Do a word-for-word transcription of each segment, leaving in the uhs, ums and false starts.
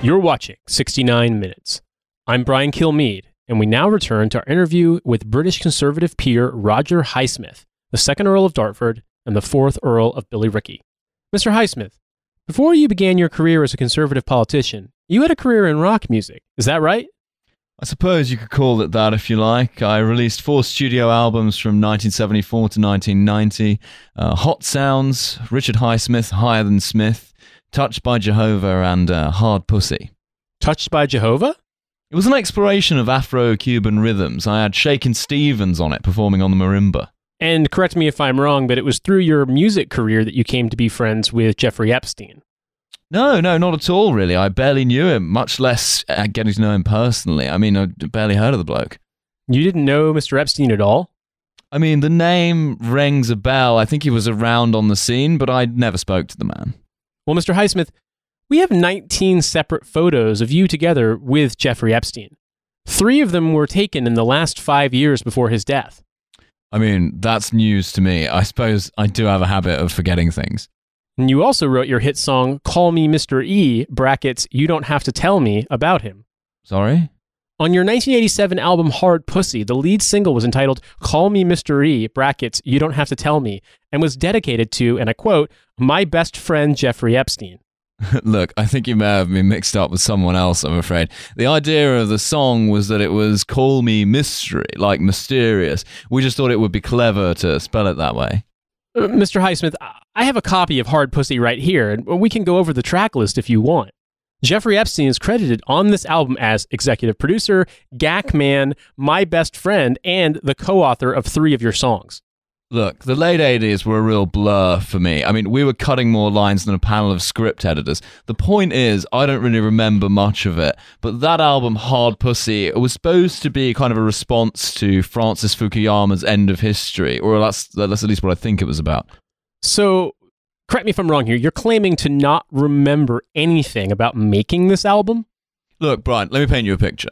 You're watching sixty-nine minutes. I'm Brian Kilmeade, and we now return to our interview with British Conservative peer Roger Highsmith, the second Earl of Dartford and the fourth Earl of Billericay. Mister Highsmith, before you began your career as a Conservative politician, you had a career in rock music. Is that right? I suppose you could call it that if you like. I released four studio albums from nineteen seventy-four to nineteen ninety. Uh, Hot Sounds, Richard Highsmith, Higher Than Smith, Touched by Jehovah, and uh, Hard Pussy. Touched by Jehovah? It was an exploration of Afro-Cuban rhythms. I had Shakin' Stevens on it, performing on the marimba. And correct me if I'm wrong, but it was through your music career that you came to be friends with Jeffrey Epstein. No, no, not at all, really. I barely knew him, much less uh, getting to know him personally. I mean, I barely heard of the bloke. You didn't know Mister Epstein at all? I mean, the name rings a bell. I think he was around on the scene, but I never spoke to the man. Well, Mister Highsmith, we have nineteen separate photos of you together with Jeffrey Epstein. Three of them were taken in the last five years before his death. I mean, that's news to me. I suppose I do have a habit of forgetting things. And you also wrote your hit song, Call Me Mister E, brackets, You Don't Have to Tell Me, about him. Sorry? On your nineteen eighty-seven album, Hard Pussy, the lead single was entitled Call Me Mister E, brackets, You Don't Have to Tell Me, and was dedicated to, and I quote, my best friend, Jeffrey Epstein. Look, I think you may have me mixed up with someone else, I'm afraid. The idea of the song was that it was Call Me Mystery, like mysterious. We just thought it would be clever to spell it that way. Mister Highsmith, I have a copy of Hard Pussy right here, and we can go over the track list if you want. Jeffrey Epstein is credited on this album as executive producer, G A C man, my best friend, and the co-author of three of your songs. Look, the late eighties were a real blur for me. I mean, we were cutting more lines than a panel of script editors. The point is, I don't really remember much of it, but that album, Hard Pussy, it was supposed to be kind of a response to Francis Fukuyama's End of History, or that's, that's at least what I think it was about. So, correct me if I'm wrong here, you're claiming to not remember anything about making this album? Look, Brian, let me paint you a picture.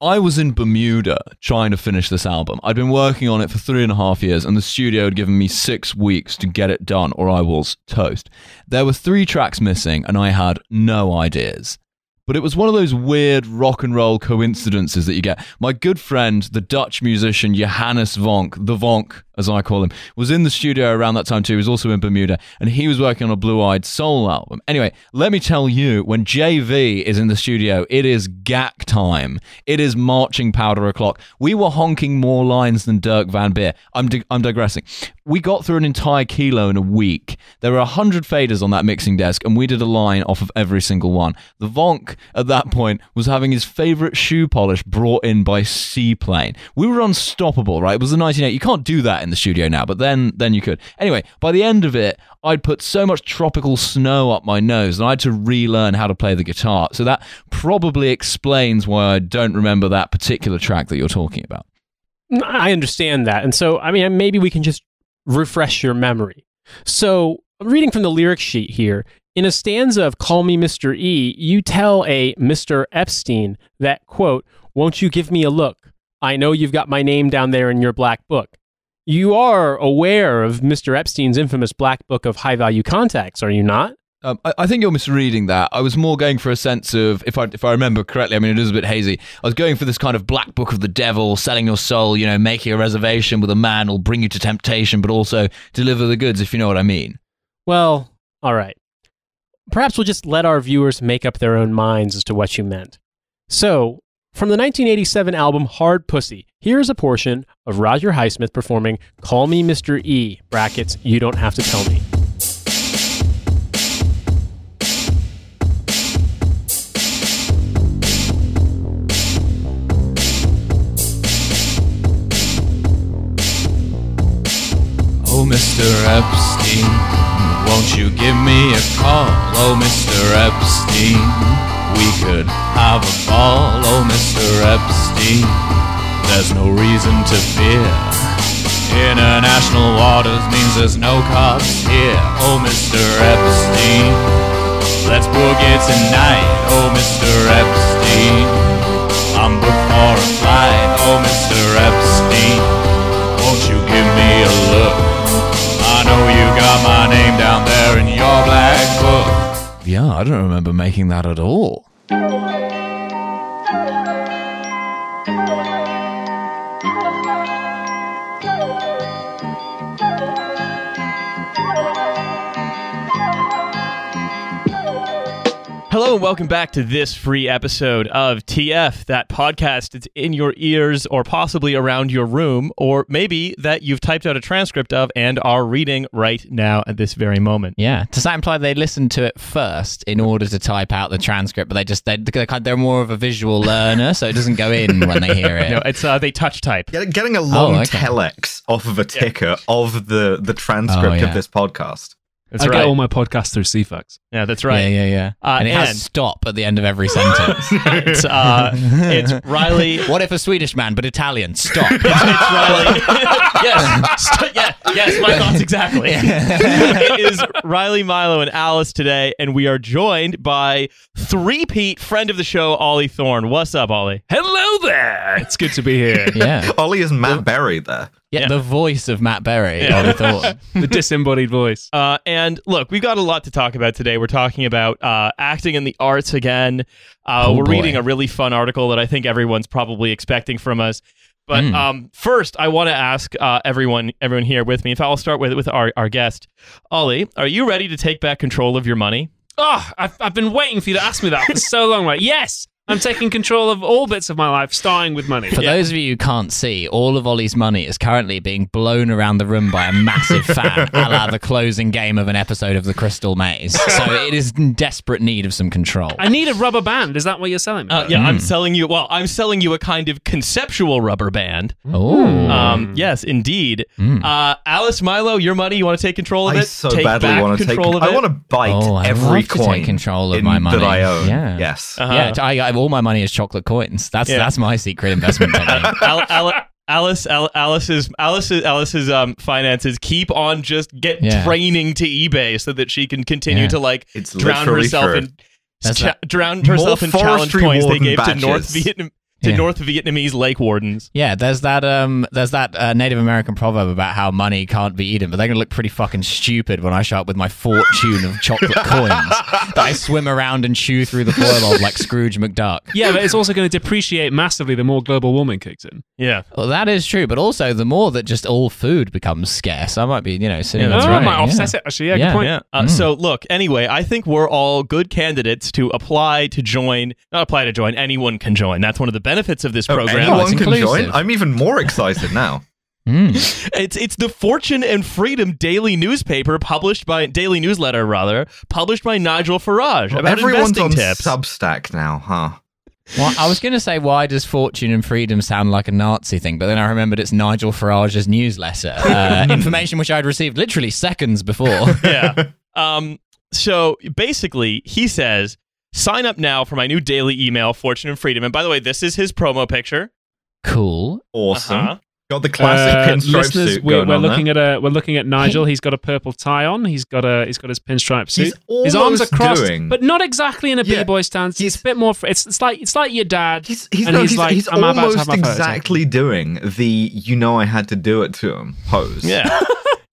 I was in Bermuda trying to finish this album. I'd been working on it for three and a half years, and the studio had given me six weeks to get it done, or I was toast. There were three tracks missing, and I had no ideas. But it was one of those weird rock and roll coincidences that you get. My good friend, the Dutch musician Johannes Vonk, the Vonk, as I call him, was in the studio around that time too. He was also in Bermuda, and he was working on a Blue-Eyed Soul album. Anyway, let me tell you, when J V is in the studio, it is G A C time. It is marching powder o'clock. We were honking more lines than Dirk Van Beer. I'm di- I'm digressing. We got through an entire kilo in a week. There were one hundred faders on that mixing desk, and we did a line off of every single one. The Vonk, at that point, was having his favourite shoe polish brought in by Seaplane. We were unstoppable, right? It was the nineteen eighty. You can't do that in the studio now, but then then you could. Anyway, by the end of it, I'd put so much tropical snow up my nose, and I had to relearn how to play the guitar. So that probably explains why I don't remember that particular track that you're talking about. I understand that. And so, I mean, maybe we can just refresh your memory. So, I'm reading from the lyric sheet here. In a stanza of Call Me Mister E, you tell a Mister Epstein that, quote, won't you give me a look? I know you've got my name down there in your black book. You are aware of Mister Epstein's infamous black book of high-value contacts, are you not? Um, I, I think you're misreading that. I was more going for a sense of, if I if I remember correctly, I mean, it is a bit hazy. I was going for this kind of black book of the devil, selling your soul, you know, making a reservation with a man who'll bring you to temptation, but also deliver the goods, if you know what I mean. Well, all right. Perhaps we'll just let our viewers make up their own minds as to what you meant. So, from the nineteen eighty-seven album Hard Pussy, here's a portion of Roger Highsmith performing Call Me Mister E, brackets, You Don't Have to Tell Me. Oh, Mister Epstein, won't you give me a call, oh Mister Epstein? We could have a ball, oh Mister Epstein. There's no reason to fear. International waters means there's no cops here, oh Mister Epstein. Let's boogie tonight, oh Mister Epstein. I'm booked for a flight, oh Mister Epstein. Won't you give me a look? I know you got my name down there in your black book. Yeah, I don't remember making that at all. Hello and welcome back to this free episode of T F, that podcast. It's in your ears or possibly around your room, or maybe that you've typed out a transcript of and are reading right now at this very moment. Yeah. Does that imply they listened to it first in order to type out the transcript, but they just, they, they're more of a visual learner, so it doesn't go in when they hear it? No, it's, uh, they touch type. Getting a long oh, okay. telex off of a ticker yeah. of the, the transcript oh, yeah. of this podcast. That's I right. get all my podcasts through C FAX. Yeah, that's right. Yeah, yeah, yeah. Uh, and it and has stop at the end of every sentence. it's, uh, it's Riley. What if a Swedish man, but Italian? Stop. it's, it's Riley. yes. St- yeah, yes, my thoughts exactly. It is Riley, Milo, and Alice today, and we are joined by three-peat friend of the show, Ollie Thorne. What's up, Ollie? Hello there. It's good to be here. Yeah. Ollie is Matt Berry there. Yeah, yeah, the voice of Matt Berry, yeah. Ollie Thorne. The disembodied voice. Uh, and look, we've got a lot to talk about today. We're talking about uh, acting in the arts again. Uh, oh, we're boy. reading a really fun article that I think everyone's probably expecting from us. But mm. um, first, I want to ask uh, everyone everyone here with me. In fact, I'll start with, with our, our guest. Ollie, are you ready to take back control of your money? Oh, I've, I've been waiting for you to ask me that for so long. Like, yes! I'm taking control of all bits of my life, starting with money. For yeah. those of you who can't see, all of Ollie's money is currently being blown around the room by a massive fan, a la the closing game of an episode of The Crystal Maze. So it is in desperate need of some control. I need a rubber band. Is that what you're selling me? Uh, yeah, mm. I'm selling you, well, I'm selling you a kind of conceptual rubber band. Oh. Um, yes, indeed. Mm. Uh, Alice, Milo, your money, you want to take control of it? I so take badly want to take control of it. I want to bite oh, I every coin take control of in, my money. That I own. Yeah. Yes. Uh-huh. Yeah, I, I all my money is chocolate coins. That's yeah. that's my secret investment technique. Al- Al- Alice, Al- Alice's, Alice's, Alice's um, finances keep on just get yeah. training to eBay so that she can continue yeah. to like it's drown herself in cha- drown herself in challenge coins they gave batches. to North Vietnam. To yeah. North Vietnamese lake wardens. Yeah, there's that um, there's that uh, Native American proverb about how money can't be eaten, but they're gonna look pretty fucking stupid when I show up with my fortune of chocolate coins that I swim around and chew through the foil of like Scrooge McDuck. Yeah, but it's also going to depreciate massively the more global warming kicks in. Yeah, well that is true, but also the more that just all food becomes scarce, I might be you know sitting. Yeah, that's oh, right. I might offset yeah. it actually. Yeah, yeah, good point. Yeah. Uh, mm. So look, anyway, I think we're all good candidates to apply to join. Not apply to join. Anyone can join. That's one of the benefits of this program. Oh, anyone can join? I'm even more excited now. mm. It's it's the Fortune and Freedom daily newspaper published by daily newsletter rather published by Nigel Farage. Well, about everyone's on tips. Substack now, huh? Well, I was going to say, why does Fortune and Freedom sound like a Nazi thing? But then I remembered it's Nigel Farage's newsletter, uh, information which I'd received literally seconds before. Yeah. Um. So basically, he says, sign up now for my new daily email, Fortune and Freedom. And by the way, this is his promo picture. Cool. Awesome. Uh-huh. Got the classic uh, pinstripe listeners, suit. We're, we're looking there. at a, we're looking at Nigel. He's got a purple tie on. He's got a he's got his pinstripe suit. His arms are crossed, doing... but not exactly in a yeah, b-boy stance. He's, it's a bit more. It's it's like it's like your dad. He's he's, and no, he's, he's like he's I'm almost about to have my exactly photo. doing the you know I had to do it to him pose. Yeah.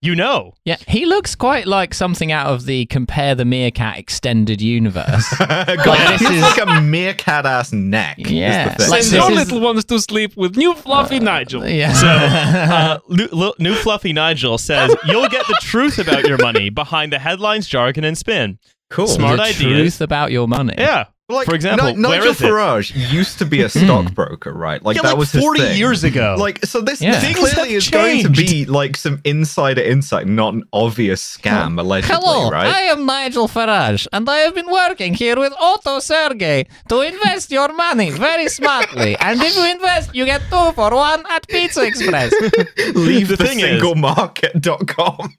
You know. Yeah, he looks quite like something out of the Compare the Meerkat extended universe. God, like, this is like a meerkat-ass neck. Yeah. Like, no little is... ones to sleep with new fluffy uh, Nigel. Yeah. So, uh, new, l- new fluffy Nigel says, you'll get the truth about your money behind the headlines, jargon, and spin. Cool. Smart ideas. The truth about your money. Yeah. Like, for example, N- Nigel Farage it? used to be a stockbroker, right? Like yeah, that like was his forty thing. years ago. Like so, this yeah. thing clearly is changed. going to be like some insider insight, not an obvious scam, allegedly. Hello, right? I am Nigel Farage, and I have been working here with Otto Sergei to invest your money very smartly. And if you invest, you get two for one at Pizza Express. Leave the, the single market dot com.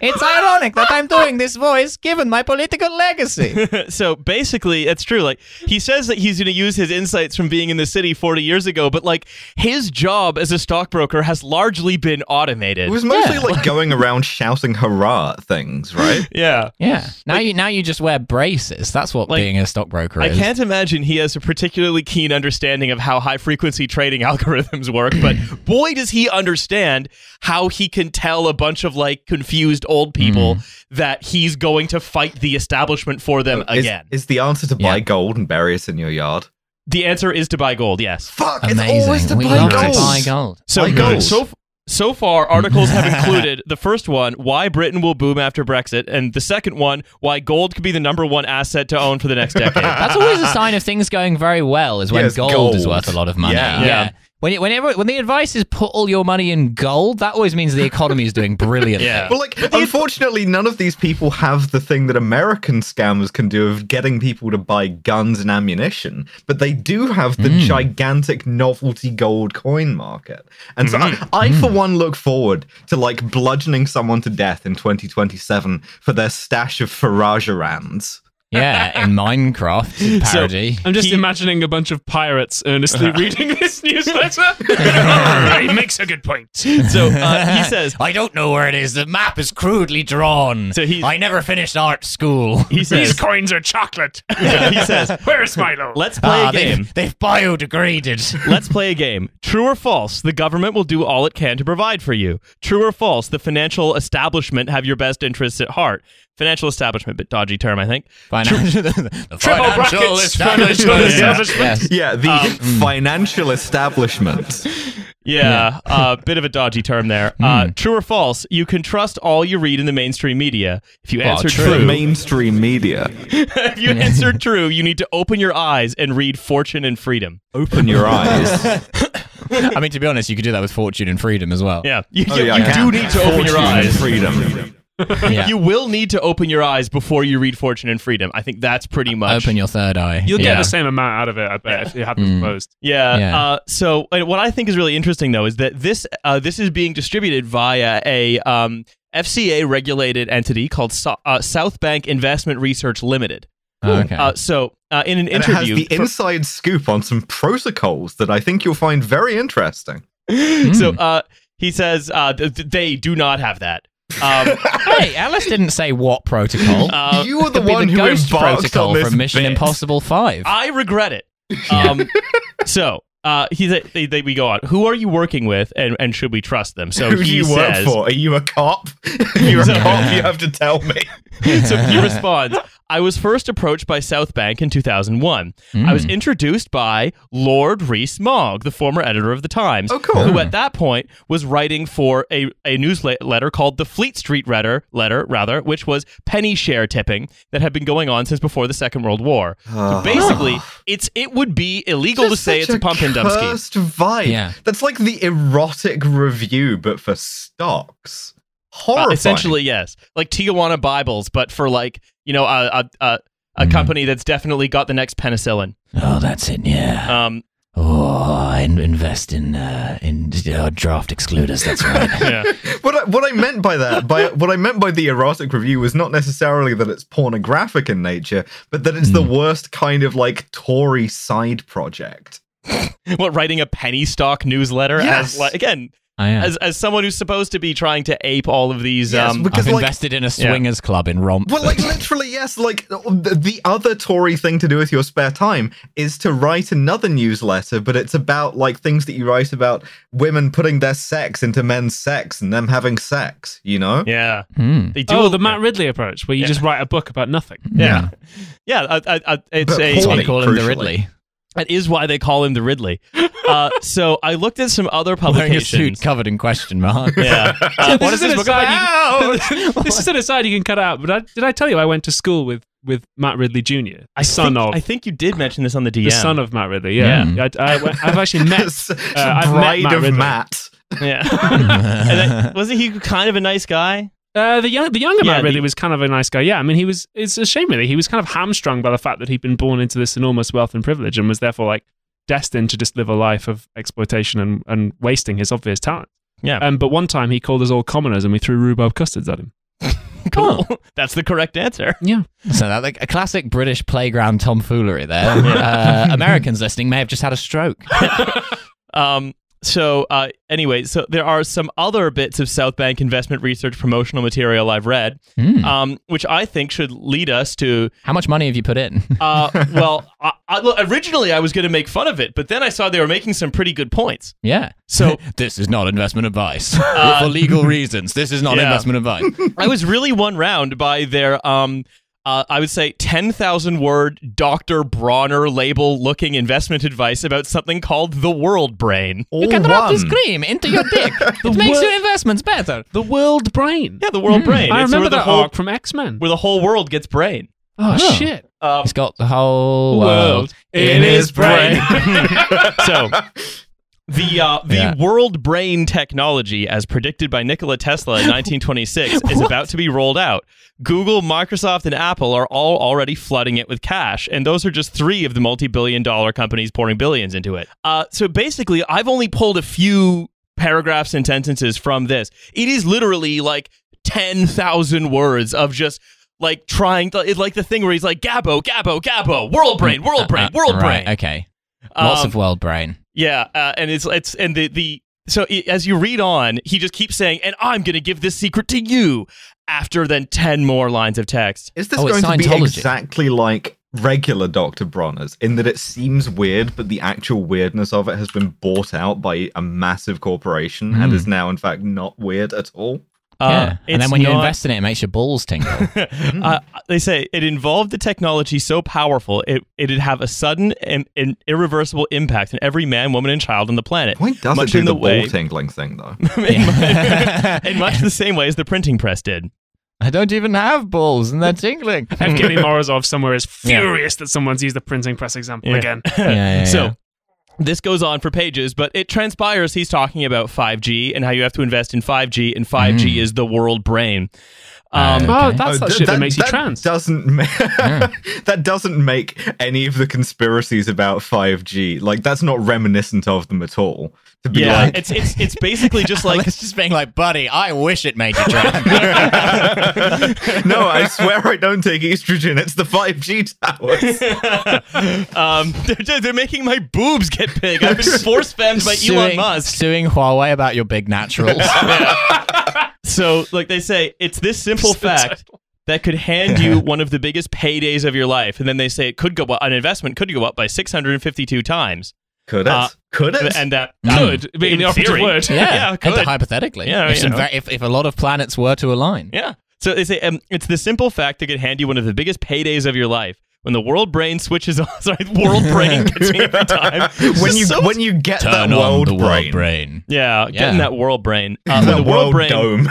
It's ironic that I'm doing this voice given my political legacy. So basically, it's true. Like he says that he's going to use his insights from being in the city forty years ago, but like his job as a stockbroker has largely been automated. It was mostly yeah. like going around shouting hurrah at things, right? Yeah. Yeah. Now like, you now you just wear braces. That's what like, being a stockbroker is. I can't imagine he has a particularly keen understanding of how high frequency trading algorithms work, but boy does he understand how he can tell a bunch of like confused old people mm. that he's going to fight the establishment for them is, again. Is the answer to buy yeah. gold and bury it in your yard? The answer is to buy gold, yes. Fuck, amazing. It's always to we buy, gold. To buy gold. So, buy gold. so so far, articles have included the first one, why Britain will boom after Brexit, and the second one, why gold could be the number one asset to own for the next decade. That's always a sign of things going very well, is when yes, gold, gold is worth a lot of money. Yeah. yeah. yeah. When, whenever, when the advice is put all your money in gold, that always means the economy is doing brilliantly. yeah. Well, like, unfortunately, none of these people have the thing that American scammers can do of getting people to buy guns and ammunition, but they do have the mm. gigantic novelty gold coin market. And so mm. I, I mm. for one, look forward to, like, bludgeoning someone to death in twenty twenty-seven for their stash of Faragerans. Yeah, in Minecraft parody. So, I'm just he, imagining a bunch of pirates earnestly reading this newsletter. He makes a good point. So uh, he says, I don't know where it is. The map is crudely drawn. So I never finished art school. He says, these coins are chocolate. Yeah, he says, where's Milo? Let's play ah, a game. They've, they've biodegraded. Let's play a game. True or false, the government will do all it can to provide for you. True or false, the financial establishment have your best interests at heart. Financial establishment, bit dodgy term, I think. Financial, the, the triple financial brackets, establishment. Financial establishment. Yeah, yes. yeah the um, financial establishment. Yeah, a yeah. uh, bit of a dodgy term there. Mm. Uh, true or false, you can trust all you read in the mainstream media. If you oh, answer true. true. Mainstream media. If you answer true, you need to open your eyes and read Fortune and Freedom. Open your eyes. I mean, to be honest, you could do that with Fortune and Freedom as well. Yeah, you, oh, you, yeah, you do need to Fortune open your eyes. And freedom. freedom. Yeah. You will need to open your eyes before you read Fortune and Freedom. I think that's pretty much... Open your third eye. You'll yeah. get the same amount out of it, I bet, if it hadn't been proposed. Yeah. yeah. Uh, so what I think is really interesting, though, is that this uh, this is being distributed via a um, F C A-regulated entity called so- uh, South Bank Investment Research Limited. Oh, okay. Uh, so uh, in an and interview... it has the for- inside scoop on some protocols that I think you'll find very interesting. Mm. So uh, he says uh, th- they do not have that. Um, hey, Alice didn't say what protocol. Uh, you were the one the who ghost protocol on this from Mission bit. Impossible Five. I regret it. Um, so uh, he's a, they, they, we go on. Who are you working with, and, and should we trust them? So who he do you says, work for? Are you a cop? You're a so, cop. You have to tell me. So he responds. I was first approached by South Bank in two thousand one. Mm. I was introduced by Lord Rees Mogg, the former editor of The Times, oh, cool. who at that point was writing for a, a newsletter called the Fleet Street Letter, letter rather, which was penny share tipping that had been going on since before the Second World War. Oh. So basically, it's it would be illegal Just to say it's a pump and dump scheme. Vibe. Yeah. That's like the erotic review, but for stocks. Horrifying. Uh, essentially, yes. Like Tijuana Bibles, but for like... You know, a a a mm. company that's definitely got the next penicillin. Oh, that's it. Yeah. Um. Oh, and invest in uh, in uh, draft excluders. That's right. yeah. What I, what I meant by that, by what I meant by the erotic review, was not necessarily that it's pornographic in nature, but that it's mm. the worst kind of like Tory side project. What, writing a penny stock newsletter? Yes. As, like, again. Oh, yeah. As as someone who's supposed to be trying to ape all of these, yes, um, because, I've like, invested in a swingers yeah. club in Romp. Well, like literally, yes. Like the, the other Tory thing to do with your spare time is to write another newsletter, but it's about like things that you write about women putting their sex into men's sex and them having sex. You know? Yeah. Mm. They do. Oh, the Matt Ridley approach, where you yeah. just write a book about nothing. Yeah. Yeah. yeah I, I, I, it's but a. Poorly, they call him the Ridley. That is why they call him the Ridley. Uh, so I looked at some other publications. Wearing a suit covered in question mark. Yeah. Uh, what is this book about? This is an aside you can cut out. But I, did I tell you I went to school with, with Matt Ridley Junior? I son think, of. I think you did mention this on the D M. The son of Matt Ridley. Yeah. yeah. I, I, I've actually met. uh, I've bride met Matt of Ridley. Matt. Yeah. And then, wasn't he kind of a nice guy? Uh, the young, the younger yeah, Matt Ridley the, was kind of a nice guy. Yeah, I mean, he was. It's a shame, really. He was kind of hamstrung by the fact that he'd been born into this enormous wealth and privilege, and was therefore like destined to just live a life of exploitation and, and wasting his obvious talent. Yeah. Um, but one time he called us all commoners, and we threw rhubarb custards at him. Cool. Oh, that's the correct answer. Yeah. So that, like a classic British playground tomfoolery there. uh, Americans listening may have just had a stroke. um. So uh, anyway, so there are some other bits of South Bank investment research promotional material I've read, mm. um, which I think should lead us to... How much money have you put in? uh, well, I, I, look, originally I was going to make fun of it, but then I saw they were making some pretty good points. Yeah. So this is not investment advice. Uh, For legal reasons, this is not yeah. investment advice. I was really won round by their... Um, Uh, I would say ten thousand word Doctor Bronner label-looking investment advice about something called the world brain. All you can rub this cream into your dick. It makes wor- your investments better. The world brain. Yeah, the world mm. brain. I it's remember that whole, arc from X-Men. Where the whole world gets brain. Oh, oh. shit. Um, it's got the whole world in his brain. So... The uh, the yeah. world brain technology, as predicted by Nikola Tesla in nineteen twenty-six, is about to be rolled out. Google, Microsoft, and Apple are all already flooding it with cash, and those are just three of the multi-billion dollar companies pouring billions into it. Uh, so basically, I've only pulled a few paragraphs and sentences from this. It is literally like ten thousand words of just... like trying... to, it's like the thing where he's like, Gabbo, Gabbo, Gabbo, world brain, world brain, world uh, uh, brain. Right, okay. Lots um, of world brain. Yeah, uh, and it's it's and the the so it, as you read on, he just keeps saying, "And I'm going to give this secret to you." After then, ten more lines of text. Is this oh, going to be exactly like regular Doctor Bronner's in that it seems weird, but the actual weirdness of it has been bought out by a massive corporation mm. and is now, in fact, not weird at all? Uh, yeah. And then when not... you invest in it, it makes your balls tingle. mm. uh, they say it involved the technology so powerful, it, it'd have a sudden and, and irreversible impact on every man, woman, and child on the planet. Why does much it do in the, the way... ball tingling thing, though? in, much, in much the same way as the printing press did. I don't even have balls, and they're tingling. And Evgeny Morozov somewhere is furious yeah. that someone's used the printing press example yeah. again. yeah, yeah, yeah, so... Yeah. This goes on for pages, but it transpires he's talking about five G and how you have to invest in five G, and five G mm. is the world brain. Um, uh, okay. Oh, that's oh, that d- shit that, that makes that you trans. Doesn't ma- yeah. That doesn't make any of the conspiracies about five G, like, that's not reminiscent of them at all. To be yeah, like- it's, it's, it's basically just like... it's just being like, buddy, I wish it made you trans. No, I swear I don't take estrogen. It's the five G towers. um, they're, they're making my boobs get big. I've been force-femmed by suing, Elon Musk. Suing Huawei about your big naturals. Yeah. So, like they say, it's this simple fact that could hand you one of the biggest paydays of your life. And then they say it could go up, an investment could go up by six hundred fifty-two times. Could it? Uh, could it? And that mm. could be the operative word. Yeah, yeah could. And hypothetically. Yeah, if, in fact, if, if a lot of planets were to align. Yeah. So they say um, it's the simple fact that could hand you one of the biggest paydays of your life. When the world brain switches on, sorry, world brain gets me every time. when you so when you get that world, world brain. brain, yeah, yeah, getting that world brain, um, the, the world, world brain, dome.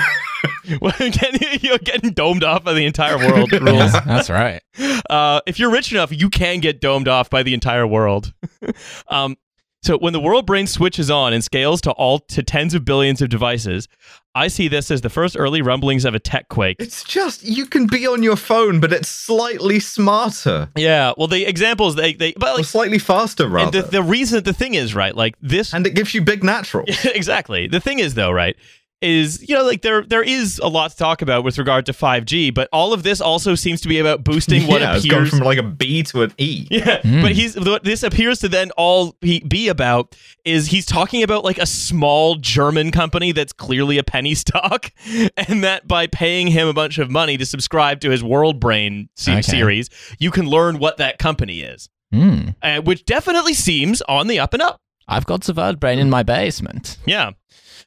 getting, you're getting domed off by the entire world. Rules. That's right. Uh, if you're rich enough, you can get domed off by the entire world. um, so when the world brain switches on and scales to all to tens of billions of devices. I see this as the first early rumblings of a tech quake. It's just, you can be on your phone, but it's slightly smarter. Yeah, well, the examples, they... they but like, slightly faster, rather. The, the reason, the thing is, right, like this... And it gives you big naturals. Exactly. The thing is, though, right, is, you know, like, there there is a lot to talk about with regard to five G, but all of this also seems to be about boosting what yeah, appears... Yeah, it's gone from, like, a B to an E. Yeah, mm. but he's what this appears to then all be about is he's talking about, like, a small German company that's clearly a penny stock, and that by paying him a bunch of money to subscribe to his World Brain se- okay. series, you can learn what that company is, mm. uh, which definitely seems on the up and up. I've got the World Brain in my basement. Yeah.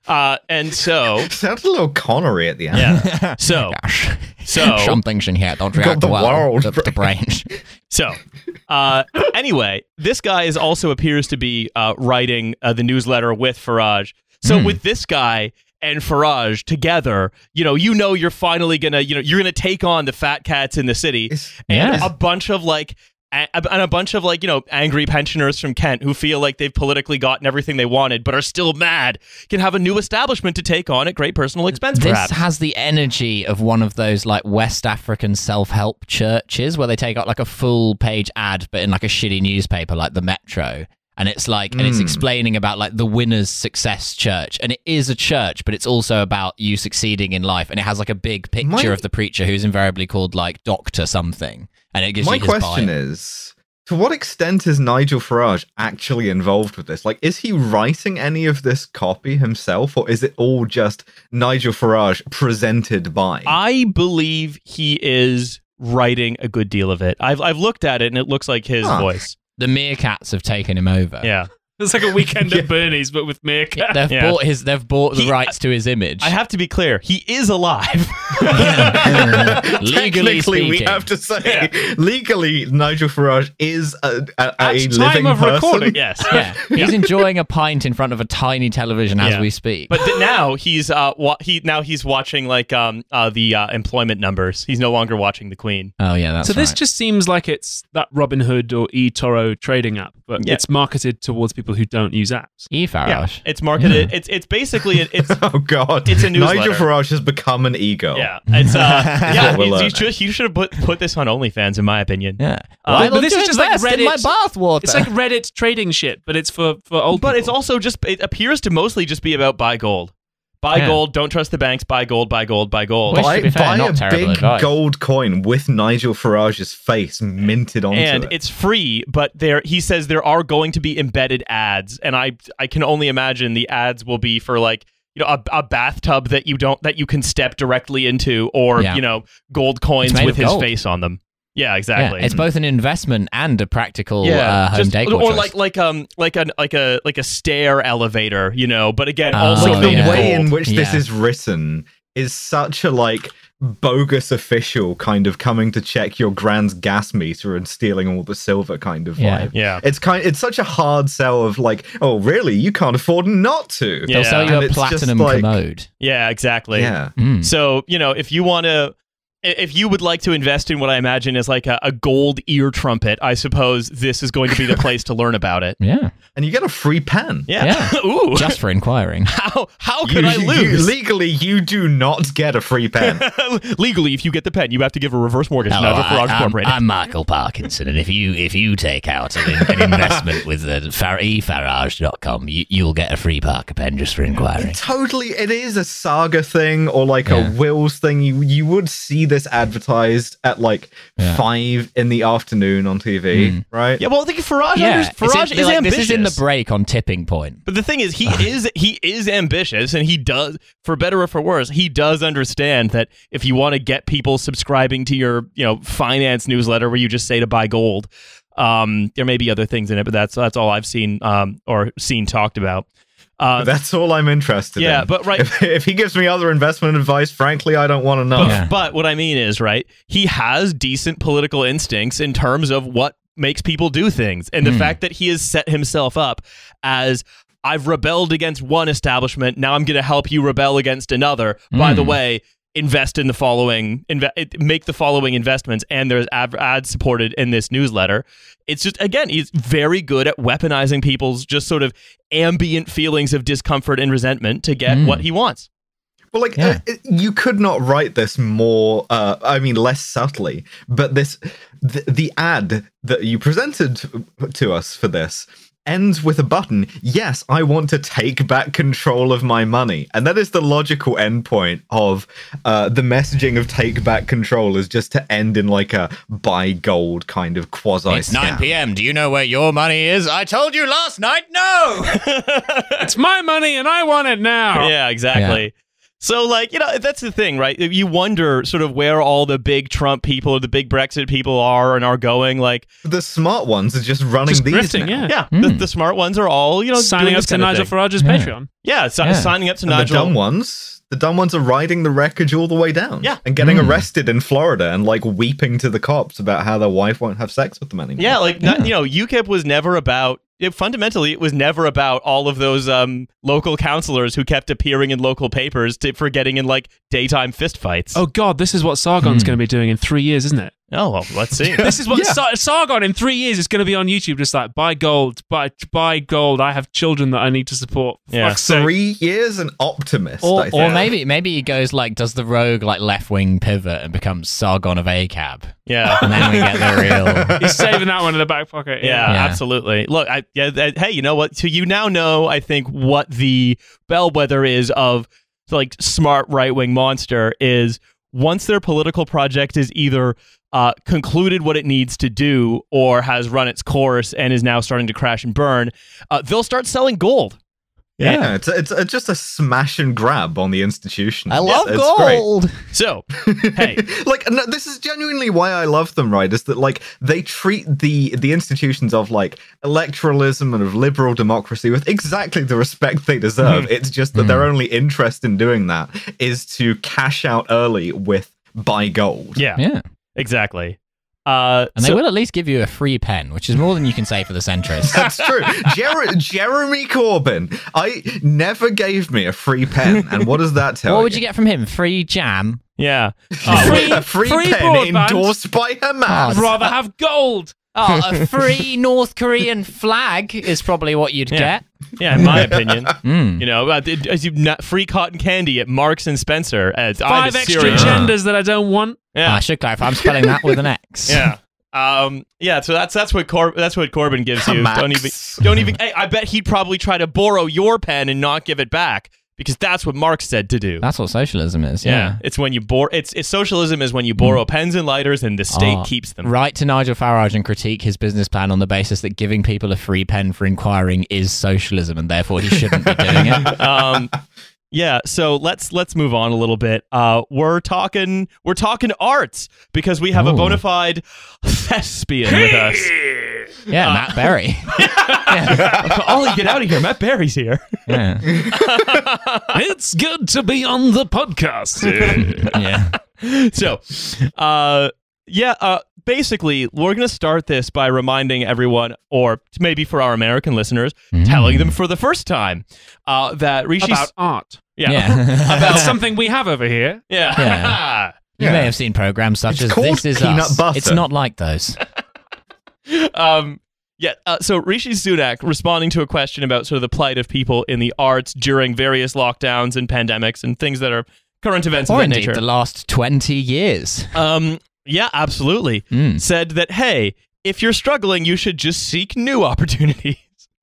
Uh, and so... sounds a little Connery at the end. Yeah. So... Gosh. So... Some things in here don't react the well world to the brain. So, uh, anyway, this guy is also appears to be uh, writing uh, the newsletter with Farage. So hmm. with this guy and Farage together, you know, you know you're finally gonna, you know, you're gonna take on the fat cats in the city. It's, and yeah. a bunch of, like... and a bunch of, like, you know, angry pensioners from Kent who feel like they've politically gotten everything they wanted but are still mad can have a new establishment to take on at great personal expense, perhaps. This has the energy of one of those, like, West African self-help churches where they take out, like, a full-page ad but in, like, a shitty newspaper like the Metro. And it's, like, mm. and it's explaining about, like, the winner's success church. And it is a church, but it's also about you succeeding in life. And it has, like, a big picture My... of the preacher who's invariably called, like, Doctor something. And it gives My you his question bio. Is, To what extent is Nigel Farage actually involved with this? Like, is he writing any of this copy himself, or is it all just Nigel Farage presented by? I believe he is writing a good deal of it. I've I've looked at it, and it looks like his huh. voice. The meerkats have taken him over. Yeah. It's like a Weekend at yeah. Bernie's, but with meerkats. They've yeah. bought his. They've bought the he, rights to his image. I have to be clear. He is alive. Legally Technically, speaking. we have to say, yeah. legally, Nigel Farage is a, a, a living time of person. Recording, yes. Yeah. He's enjoying a pint in front of a tiny television yeah. as we speak. But th- now he's uh, wa- he now he's watching like um uh, the uh, employment numbers. He's no longer watching the Queen. Oh yeah, that's so. Right. This just seems like it's that Robinhood or eToro trading app, but yeah. it's marketed towards people who don't use apps. E Farage. Yeah, it's marketed. Yeah. It's it's basically it, it's oh god. It's a newsletter. Nigel Farage has become an ego. Yeah, it's uh, yeah. You, you, should, you should have put, put this on OnlyFans, in my opinion. Yeah, uh, but this is just like Reddit. In my bathwater. It's like Reddit trading shit, but it's for for old. But people. It's also just. It appears to mostly just be about buy gold. Buy yeah. gold, don't trust the banks, buy gold, buy gold, buy gold. Buy, fair, buy a big advice. gold coin with Nigel Farage's face minted onto and it. And it's free, but there he says there are going to be embedded ads, and I I can only imagine the ads will be for like, you know, a, a bathtub that you don't that you can step directly into, or yeah. you know, gold coins with his gold. face on them. Yeah, exactly. Yeah, it's both an investment and a practical yeah, uh, home just, decor or choice. like like um like an like a like a stair elevator, you know. But again, oh, also like the yeah. way in which yeah. this is written is such a like bogus official kind of coming to check your grand's gas meter and stealing all the silver kind of yeah. vibe. Yeah, it's kind it's such a hard sell of like, oh really? You can't afford not to. Yeah. They'll sell you and a platinum like, commode. Yeah, exactly. Yeah. Mm. So you know if you want to. If you would like to invest in what I imagine is like a, a gold ear trumpet, I suppose this is going to be the place to learn about it. Yeah. And you get a free pen. Yeah. yeah. Ooh. Just for inquiring. How how could you, I lose? You, legally, you do not get a free pen. Legally, if you get the pen, you have to give a reverse mortgage. Hello, I, Farage I'm, I'm Michael Parkinson, and if you if you take out an, an investment with the far, e farage dot com, you, you'll get a free Parker pen just for inquiring. It totally. It is a saga thing or like yeah. a wills thing. You, you would see this. This advertised at like yeah. five in the afternoon on T V, mm. right? Yeah, well, I think Farage, yeah. under, Farage is, it, is like, ambitious. This is in the break on Tipping Point. But the thing is, he is he is ambitious, and he does, for better or for worse, he does understand that if you want to get people subscribing to your, you know, finance newsletter where you just say to buy gold, um, there may be other things in it, but that's that's all I've seen um, or seen talked about. Uh, that's all I'm interested yeah, in. Yeah, but right. If, if he gives me other investment advice, frankly, I don't want to know. But, yeah. but what I mean is, right, he has decent political instincts in terms of what makes people do things. And mm. the fact that he has set himself up as, I've rebelled against one establishment, now I'm going to help you rebel against another. Mm. By the way, invest in the following, inve- make the following investments, and there's ad- ads supported in this newsletter. It's just, again, he's very good at weaponizing people's just sort of ambient feelings of discomfort and resentment to get mm. what he wants. Well, like, yeah. uh, you could not write this more, uh, I mean, less subtly, but this, th- the ad that you presented to us for this ends with a button. Yes, I want to take back control of my money. And that is the logical endpoint of uh, the messaging of take back control, is just to end in like a buy gold kind of quasi. It's nine p.m. Do you know where your money is? I told you last night, no! It's my money and I want it now. Yeah, exactly. Yeah. So, like, you know, that's the thing, right? You wonder sort of where all the big Trump people or the big Brexit people are and are going. Like, the smart ones are just running just these grifting, now. Yeah, yeah mm. the, the smart ones are all, you know, signing up to Nigel Farage's yeah. Patreon. Yeah, so, yeah, signing up to and Nigel. The dumb ones, the dumb ones are riding the wreckage all the way down. Yeah, and getting mm. arrested in Florida and like weeping to the cops about how their wife won't have sex with them anymore. Yeah, like yeah. Not, you know, U KIP was never about. It, fundamentally, it was never about all of those um, local councillors who kept appearing in local papers to, for getting in, like, daytime fistfights. Oh, God, this is what Sargon's hmm. going to be doing in three years, isn't it? Oh, well, let's see. This is what yeah. Sar- Sargon in three years is going to be on YouTube, just like, buy gold, buy, buy gold, I have children that I need to support. Yeah. Three years an optimist, Or, I think. or maybe maybe he goes, like, does the rogue, like, left-wing pivot and becomes Sargon of A C A B. Yeah. And then we get the real... He's saving that one in the back pocket. Yeah, yeah, yeah. absolutely. Look, I, yeah, I, hey, you know what? So you now know, I think, what the bellwether is of, like, smart right-wing monster is once their political project is either... uh, concluded what it needs to do or has run its course and is now starting to crash and burn, uh, they'll start selling gold. Yeah, yeah, it's it's it's just a smash and grab on the institution. I love it's, it's gold. Great. So, hey, like no, this is genuinely why I love them, right? Is that like they treat the the institutions of like electoralism and of liberal democracy with exactly the respect they deserve. Mm. It's just that mm. their only interest in doing that is to cash out early with buy gold. Yeah, yeah, exactly. Uh, and they so, will at least give you a free pen, which is more than you can say for the centrists. That's true. Jer- Jeremy Corbyn, I never gave me a free pen. And what does that tell you? What would you? you get from him? Free jam? Yeah. Oh, free, a free, free pen broadband. Endorsed by Hamas. I'd rather have gold. Oh, a free North Korean flag is probably what you'd yeah. get. Yeah, in my opinion. Mm. You know, as you free cotton candy at Marks and Spencer. At Five extra cereal. genders that I don't want. Yeah, oh, I should clarify. I'm spelling that with an X. Yeah, um, yeah. So that's that's what Cor- that's what Corbyn gives you. Max. Don't even, don't even. Hey, I bet he'd probably try to borrow your pen and not give it back because that's what Marx said to do. That's what socialism is. Yeah, yeah. It's when you borrow. It's, it's socialism is when you borrow mm. pens and lighters and the state oh, keeps them. Write to Nigel Farage and critique his business plan on the basis that giving people a free pen for inquiring is socialism and therefore he shouldn't be doing it. Um, Yeah, so let's let's move on a little bit. Uh, we're talking we're talking arts because we have Ooh. a bona fide thespian with us. Yeah, uh, Matt Berry. Yeah. Ollie, get out of here! Matt Berry's here. Yeah. It's good to be on the podcast. Yeah. So, uh, yeah, uh, basically, we're gonna start this by reminding everyone, or maybe for our American listeners, mm. telling them for the first time uh, that Rishi about art. Yeah, yeah. About something we have over here. Yeah, yeah. You yeah. may have seen programs such it's as This Is Us. Butter. It's not like those. um, yeah. Uh, so Rishi Sunak, responding to a question about sort of the plight of people in the arts during various lockdowns and pandemics and things that are current events or of that indeed nature. The last twenty years. Um, yeah, absolutely. Mm. Said that, hey, if you're struggling, you should just seek new opportunities.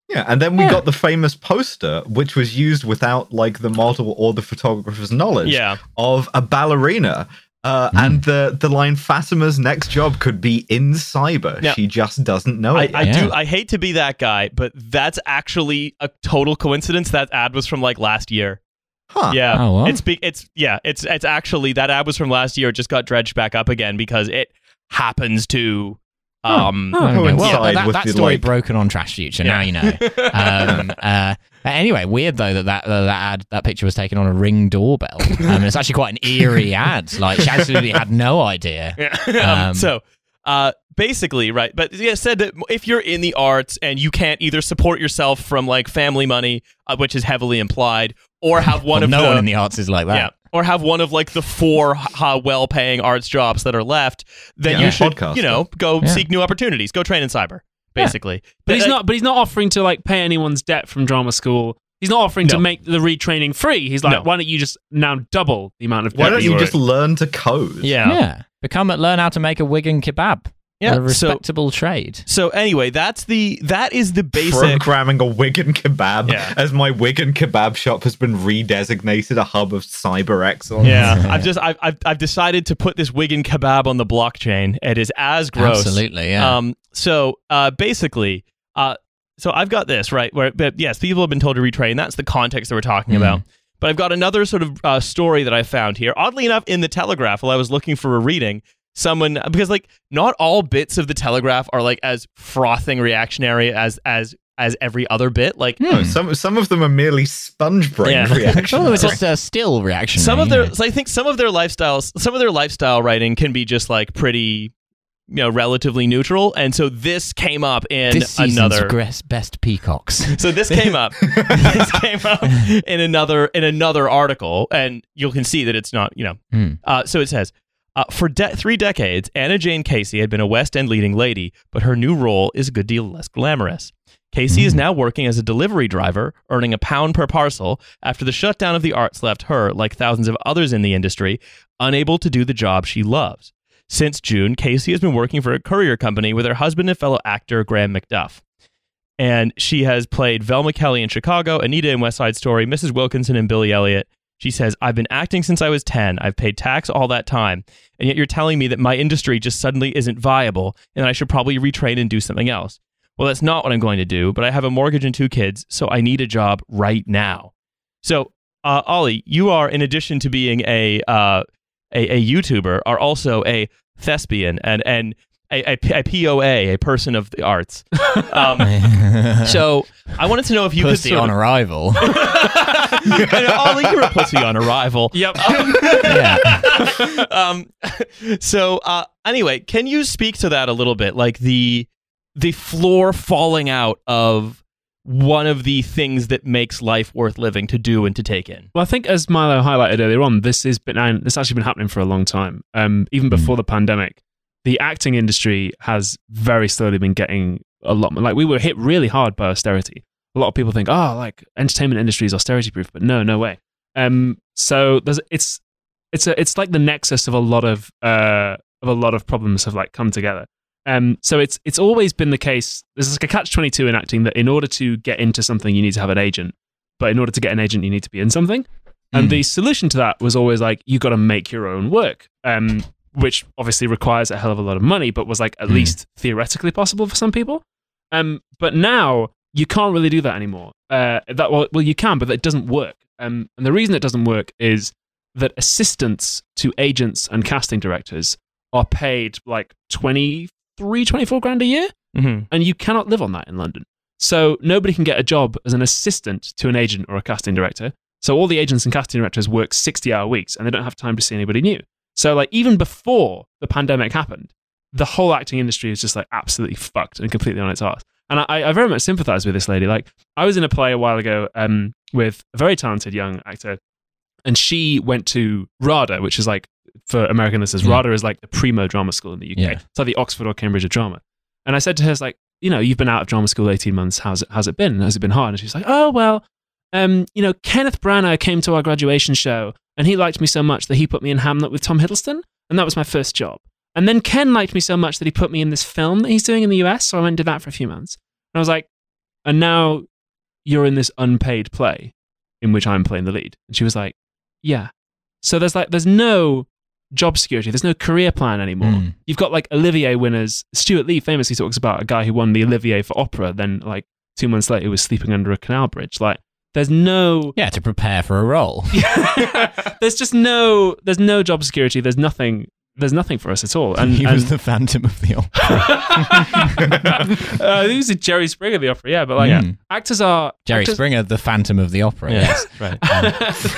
Yeah, and then we yeah. got the famous poster, which was used without like the model or the photographer's knowledge yeah. of a ballerina. Uh, mm. And the, the line, Fatima's next job could be in cyber. Now, she just doesn't know I, it. I yeah. do. I hate to be that guy, but that's actually a total coincidence. That ad was from like last year. Huh. Yeah, oh, well. it's be- it's yeah, it's it's actually that ad was from last year. It just got dredged back up again because it happens to. Um, oh, oh, well, yeah, that, that story like... broken on Trash Future. Yeah. Now you know. Um, uh, anyway, weird though that that uh, that ad, that picture was taken on a Ring doorbell. Um, it's actually quite an eerie ad. Like she absolutely had no idea. Yeah. Um, so. Uh, basically, right, but yeah, said that if you're in the arts and you can't either support yourself from like family money, uh, which is heavily implied, or have one well, of no the, one in the arts is like that, yeah, or have one of like the four uh, well-paying arts jobs that are left, then yeah. you should, Podcast, you know, go yeah. seek new opportunities, go train in cyber, basically. Yeah. But, but he's uh, not, but he's not offering to like pay anyone's debt from drama school. He's not offering no. to make the retraining free. He's like, no. why don't you just now double the amount of? Why don't you just in? learn to code? Yeah. yeah. Become it, learn how to make a wig and kebab. Yeah, a respectable so, trade. So anyway, that's the that is the basic programming a wig and kebab. Yeah. As my wig and kebab shop has been redesignated a hub of cyber excellence. Yeah, I've just I've, I've I've decided to put this wig and kebab on the blockchain. It is as gross. Absolutely. Yeah. Um. So uh, basically, uh, so I've got this right where but yes, people have been told to retrain. That's the context that we're talking mm. about. But I've got another sort of uh, story that I found here. Oddly enough, in the Telegraph, while I was looking for a reading, someone because like not all bits of the Telegraph are like as frothing reactionary as as as every other bit. Like hmm. no, some some of them are merely sponge brain yeah. reactions. Some of it's just uh, still reactionary. Some of their, yeah. so I think, some of their lifestyles, some of their lifestyle writing can be just like pretty, you know, relatively neutral. And so this came up in this another best peacocks. So this came up, this came up in another, in another article, and you can see that it's not, you know, mm. uh, so it says, uh, for de- three decades, Anna Jane Casey had been a West End leading lady, but her new role is a good deal less glamorous. Casey mm. is now working as a delivery driver, earning a pound per parcel after the shutdown of the arts left her, like thousands of others in the industry, unable to do the job she loves. Since June, Casey has been working for a courier company with her husband and fellow actor Graham McDuff. And she has played Velma Kelly in Chicago, Anita in West Side Story, Missus Wilkinson in Billy Elliot. She says, I've been acting since I was ten. I've paid tax all that time. And yet you're telling me that my industry just suddenly isn't viable and I should probably retrain and do something else. Well, that's not what I'm going to do, but I have a mortgage and two kids, so I need a job right now. So, uh, Ollie, you are, in addition to being a, uh, a, a YouTuber, are also a thespian and, and a, a, a P O A, a person of the arts. Um, so I wanted to know if you pussy could sort on of... arrival. And Ollie, you're a pussy on arrival. Yep. Um, yeah. um, so uh, anyway, can you speak to that a little bit? Like the the floor falling out of one of the things that makes life worth living to do and to take in. Well, I think as Milo highlighted earlier on, this has been this actually been happening for a long time. Um, even before the pandemic, the acting industry has very slowly been getting a lot more, like we were hit really hard by austerity. A lot of people think, oh, like entertainment industry is austerity proof, but no, no way. Um, so there's it's it's a, it's like the nexus of a lot of uh, of a lot of problems have like come together. Um, so it's it's always been the case. There's like a catch twenty-two in acting that in order to get into something, you need to have an agent. But in order to get an agent, you need to be in something. And mm. the solution to that was always like, you got to make your own work, um, which obviously requires a hell of a lot of money, but was like at mm. least theoretically possible for some people. Um, but now you can't really do that anymore. Uh, that well, well, you can, but that doesn't work. Um, and the reason it doesn't work is that assistants to agents and casting directors are paid like twenty-three, twenty-four grand a year, mm-hmm. and you cannot live on that in London. So nobody can get a job as an assistant to an agent or a casting director. So all the agents and casting directors work sixty-hour weeks, and they don't have time to see anybody new. So like even before the pandemic happened, the whole acting industry was just like absolutely fucked and completely on its arse. And I, I very much sympathise with this lady. Like I was in a play a while ago um, with a very talented young actor, and she went to RADA, which is like, for American listeners, yeah. RADA is like the primo drama school in the U K. Yeah. It's like the Oxford or Cambridge of drama. And I said to her, it's like, you know, you've been out of drama school eighteen months. How's it, how's it been? Has it been hard? And she's like, oh, well, um, you know, Kenneth Branagh came to our graduation show and he liked me so much that he put me in Hamlet with Tom Hiddleston. And that was my first job. And then Ken liked me so much that he put me in this film that he's doing in the U S. So I went and did that for a few months. And I was like, and now you're in this unpaid play in which I'm playing the lead. And she was like, yeah. So there's like, there's no job security. There's no career plan anymore. Mm. You've got like Olivier winners. Stuart Lee famously talks about a guy who won the Olivier for opera. Then like two months later, he was sleeping under a canal bridge. Like there's no... Yeah, to prepare for a role. There's just no, there's no job security. There's nothing, there's nothing for us at all. And he and, was the Phantom of the Opera. uh, he was a Jerry Springer of the Opera, yeah. But like mm. actors are... Jerry actors... Springer, the Phantom of the Opera. Yes, right. Um,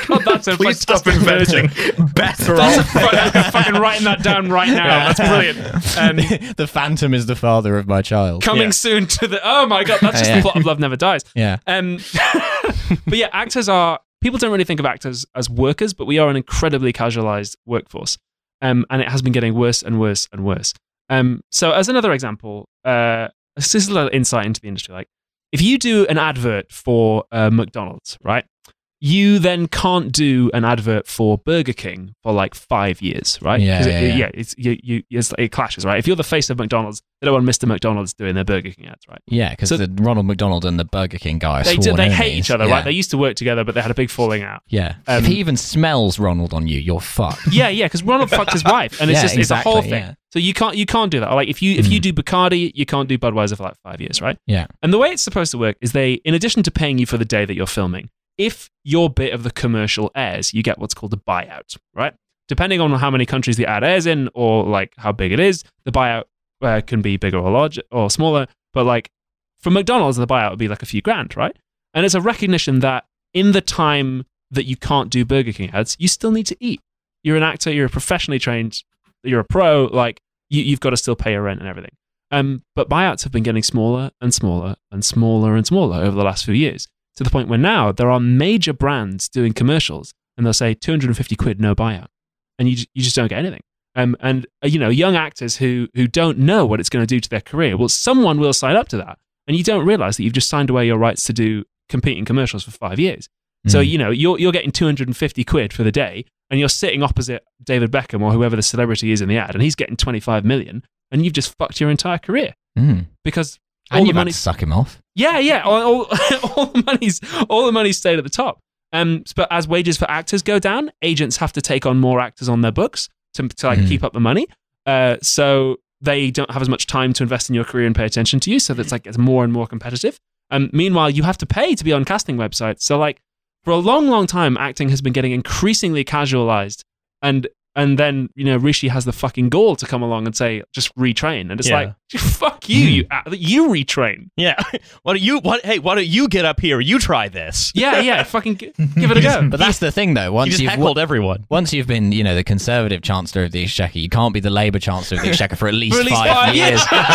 God, that's a Please stop inventing. Better off. I'm fucking writing that down right now. That's brilliant. Um, the, the Phantom is the father of my child. Coming yeah. soon to the... Oh my God, that's just yeah. the plot of Love Never Dies. Yeah. Um, but yeah, actors are... People don't really think of actors as workers, but we are an incredibly casualized workforce. Um, and it has been getting worse and worse and worse. Um, so as another example, uh, this is a little insight into the industry. Like, if you do an advert for uh, McDonald's, right, you then can't do an advert for Burger King for like five years, right? Yeah, yeah, it, yeah. yeah it's, you, you, it's, it clashes, right? If you're the face of McDonald's, they don't want Mister McDonald's doing their Burger King ads, right? Yeah, because so the Ronald McDonald and the Burger King guy are they sworn do, They enemies. hate each other, yeah. right? They used to work together, but they had a big falling out. Yeah. Um, if he even smells Ronald on you, you're fucked. Yeah, yeah, because Ronald fucked his wife, and it's yeah, just exactly, it's a whole thing. Yeah. So you can't you can't do that. Like if you if mm. you do Bacardi, you can't do Budweiser for like five years, right? Yeah. And the way it's supposed to work is they, in addition to paying you for the day that you're filming, if your bit of the commercial airs, you get what's called a buyout, right? Depending on how many countries the ad airs in or like how big it is, the buyout uh, can be bigger or larger or smaller. But like for McDonald's, the buyout would be like a few grand, right? And it's a recognition that in the time that you can't do Burger King ads, you still need to eat. You're an actor, you're a professionally trained, you're a pro, like you, you've got to still pay your rent and everything. Um, but buyouts have been getting smaller and smaller and smaller and smaller over the last few years, to the point where now there are major brands doing commercials and they'll say two hundred fifty quid, no buyout. And you you just don't get anything. Um, and, uh, you know, young actors who who don't know what it's going to do to their career, well, someone will sign up to that. And you don't realize that you've just signed away your rights to do competing commercials for five years. Mm. So, you know, you're you're getting two hundred fifty quid for the day and you're sitting opposite David Beckham or whoever the celebrity is in the ad and he's getting twenty-five million and you've just fucked your entire career. Mm. Because... All and you money to suck him off. Yeah, yeah. All, all, all the money's all the money stayed at the top, Um, but as wages for actors go down, agents have to take on more actors on their books to, to like mm. keep up the money. Uh, so they don't have as much time to invest in your career and pay attention to you. So that's like, it's more and more competitive. Um, meanwhile, you have to pay to be on casting websites. So like for a long, long time, acting has been getting increasingly casualized. And and then, you know, Rishi has the fucking gall to come along and say, just retrain. And it's yeah. like, fuck you, you, you retrain. Yeah. Why don't you, what, hey, why don't you get up here? You try this. Yeah, yeah. Fucking give it a go. But that's the thing, though. Once you just you've heckled w- everyone. Once you've been, you know, the Conservative Chancellor of the Exchequer, you can't be the Labour Chancellor of the Exchequer for at least, for at least five, five years. So,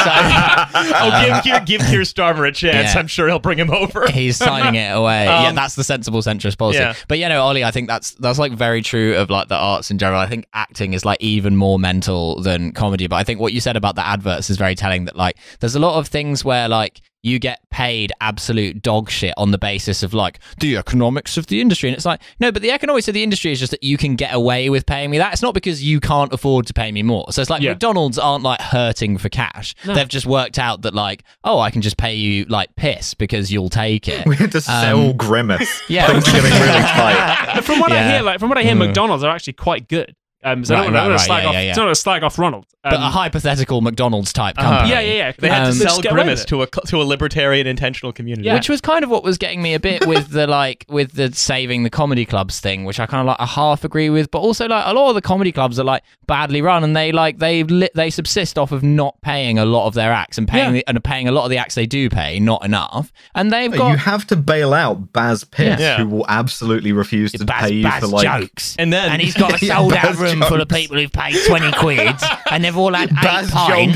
oh, give, give, give Keir Starmer a chance. Yeah. I'm sure he'll bring him over. He's signing it away. Um, yeah, that's the sensible centrist policy. Yeah. But, yeah, no, Ollie, I think that's, that's like very true of like the arts in general. I think acting is like even more mental than comedy, but I think what you said about the adverts is very telling, that like there's a lot of things where like you get paid absolute dog shit on the basis of like the economics of the industry, and it's like, no, but the economics of the industry is just that you can get away with paying me that. It's not because you can't afford to pay me more. So it's like yeah. McDonald's aren't like hurting for cash. No. They've just worked out that like, oh, I can just pay you like piss because you'll take it. We have to um, sell Grimace. Yeah, things are getting really tight. From what yeah. I hear, like from what I hear, mm. McDonald's are actually quite good. Um, so right, I don't want right, to right, yeah, yeah, yeah. slag off Ronald. Um, but a hypothetical McDonald's type company. Uh, yeah, yeah, yeah. They had um, to sell Grimace to a to a libertarian intentional community. Yeah. Which was kind of what was getting me a bit with the like with the saving the comedy clubs thing, which I kind of like I half agree with, but also like a lot of the comedy clubs are like badly run, and they like they li- they subsist off of not paying a lot of their acts and paying yeah. the, and paying a lot of the acts they do pay not enough. And they've got You have to bail out Baz Pitt, yeah. who will absolutely refuse to Baz, pay you Baz for like jokes. And then and he's got a sold yeah, out room Jokes. Full of people who've paid twenty quid and they've all had eight pints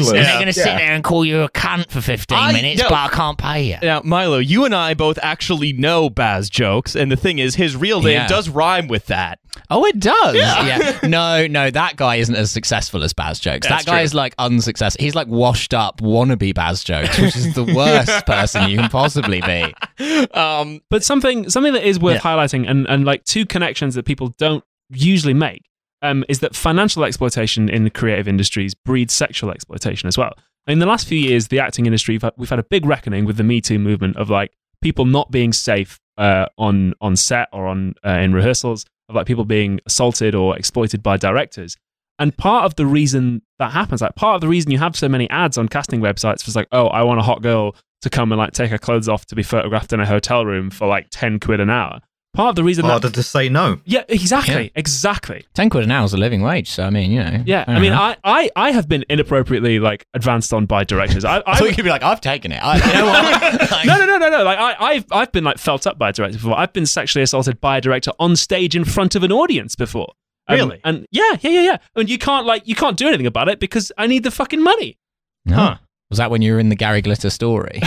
and they're yeah. going to sit yeah. there and call you a cunt for fifteen I, minutes no, but I can't pay you. Now, Milo, you and I both actually know Baz jokes, and the thing is his real name yeah. does rhyme with that. Oh, it does? Yeah. yeah. No, no, that guy isn't as successful as Baz jokes. That's that guy true. Is like unsuccessful. He's like washed up wannabe Baz jokes, which is the worst person you can possibly be. Um, but something something that is worth yeah. highlighting and, and like two connections that people don't usually make Um, is that financial exploitation in the creative industries breeds sexual exploitation as well. In the last few years, the acting industry, we've had a big reckoning with the Me Too movement of like people not being safe uh, on on set or on uh, in rehearsals, of like people being assaulted or exploited by directors. And part of the reason that happens, like part of the reason you have so many ads on casting websites was like, oh, I want a hot girl to come and like take her clothes off to be photographed in a hotel room for like ten quid an hour. Part of the reason harder that, to say no. Yeah, exactly, yeah. exactly. Ten quid an hour is a living wage, so I mean, you know. Yeah, I, I mean, I, I, I have been inappropriately like advanced on by directors. I, I so you could be like, I've taken it. I, you know what? Like, no, no, no, no, no. Like I, I've, I've been like felt up by a director before. I've been sexually assaulted by a director on stage in front of an audience before. Um, really? And yeah, yeah, yeah, yeah. And you can't like, you can't do anything about it because I need the fucking money. No. Huh. Was that when you were in the Gary Glitter story?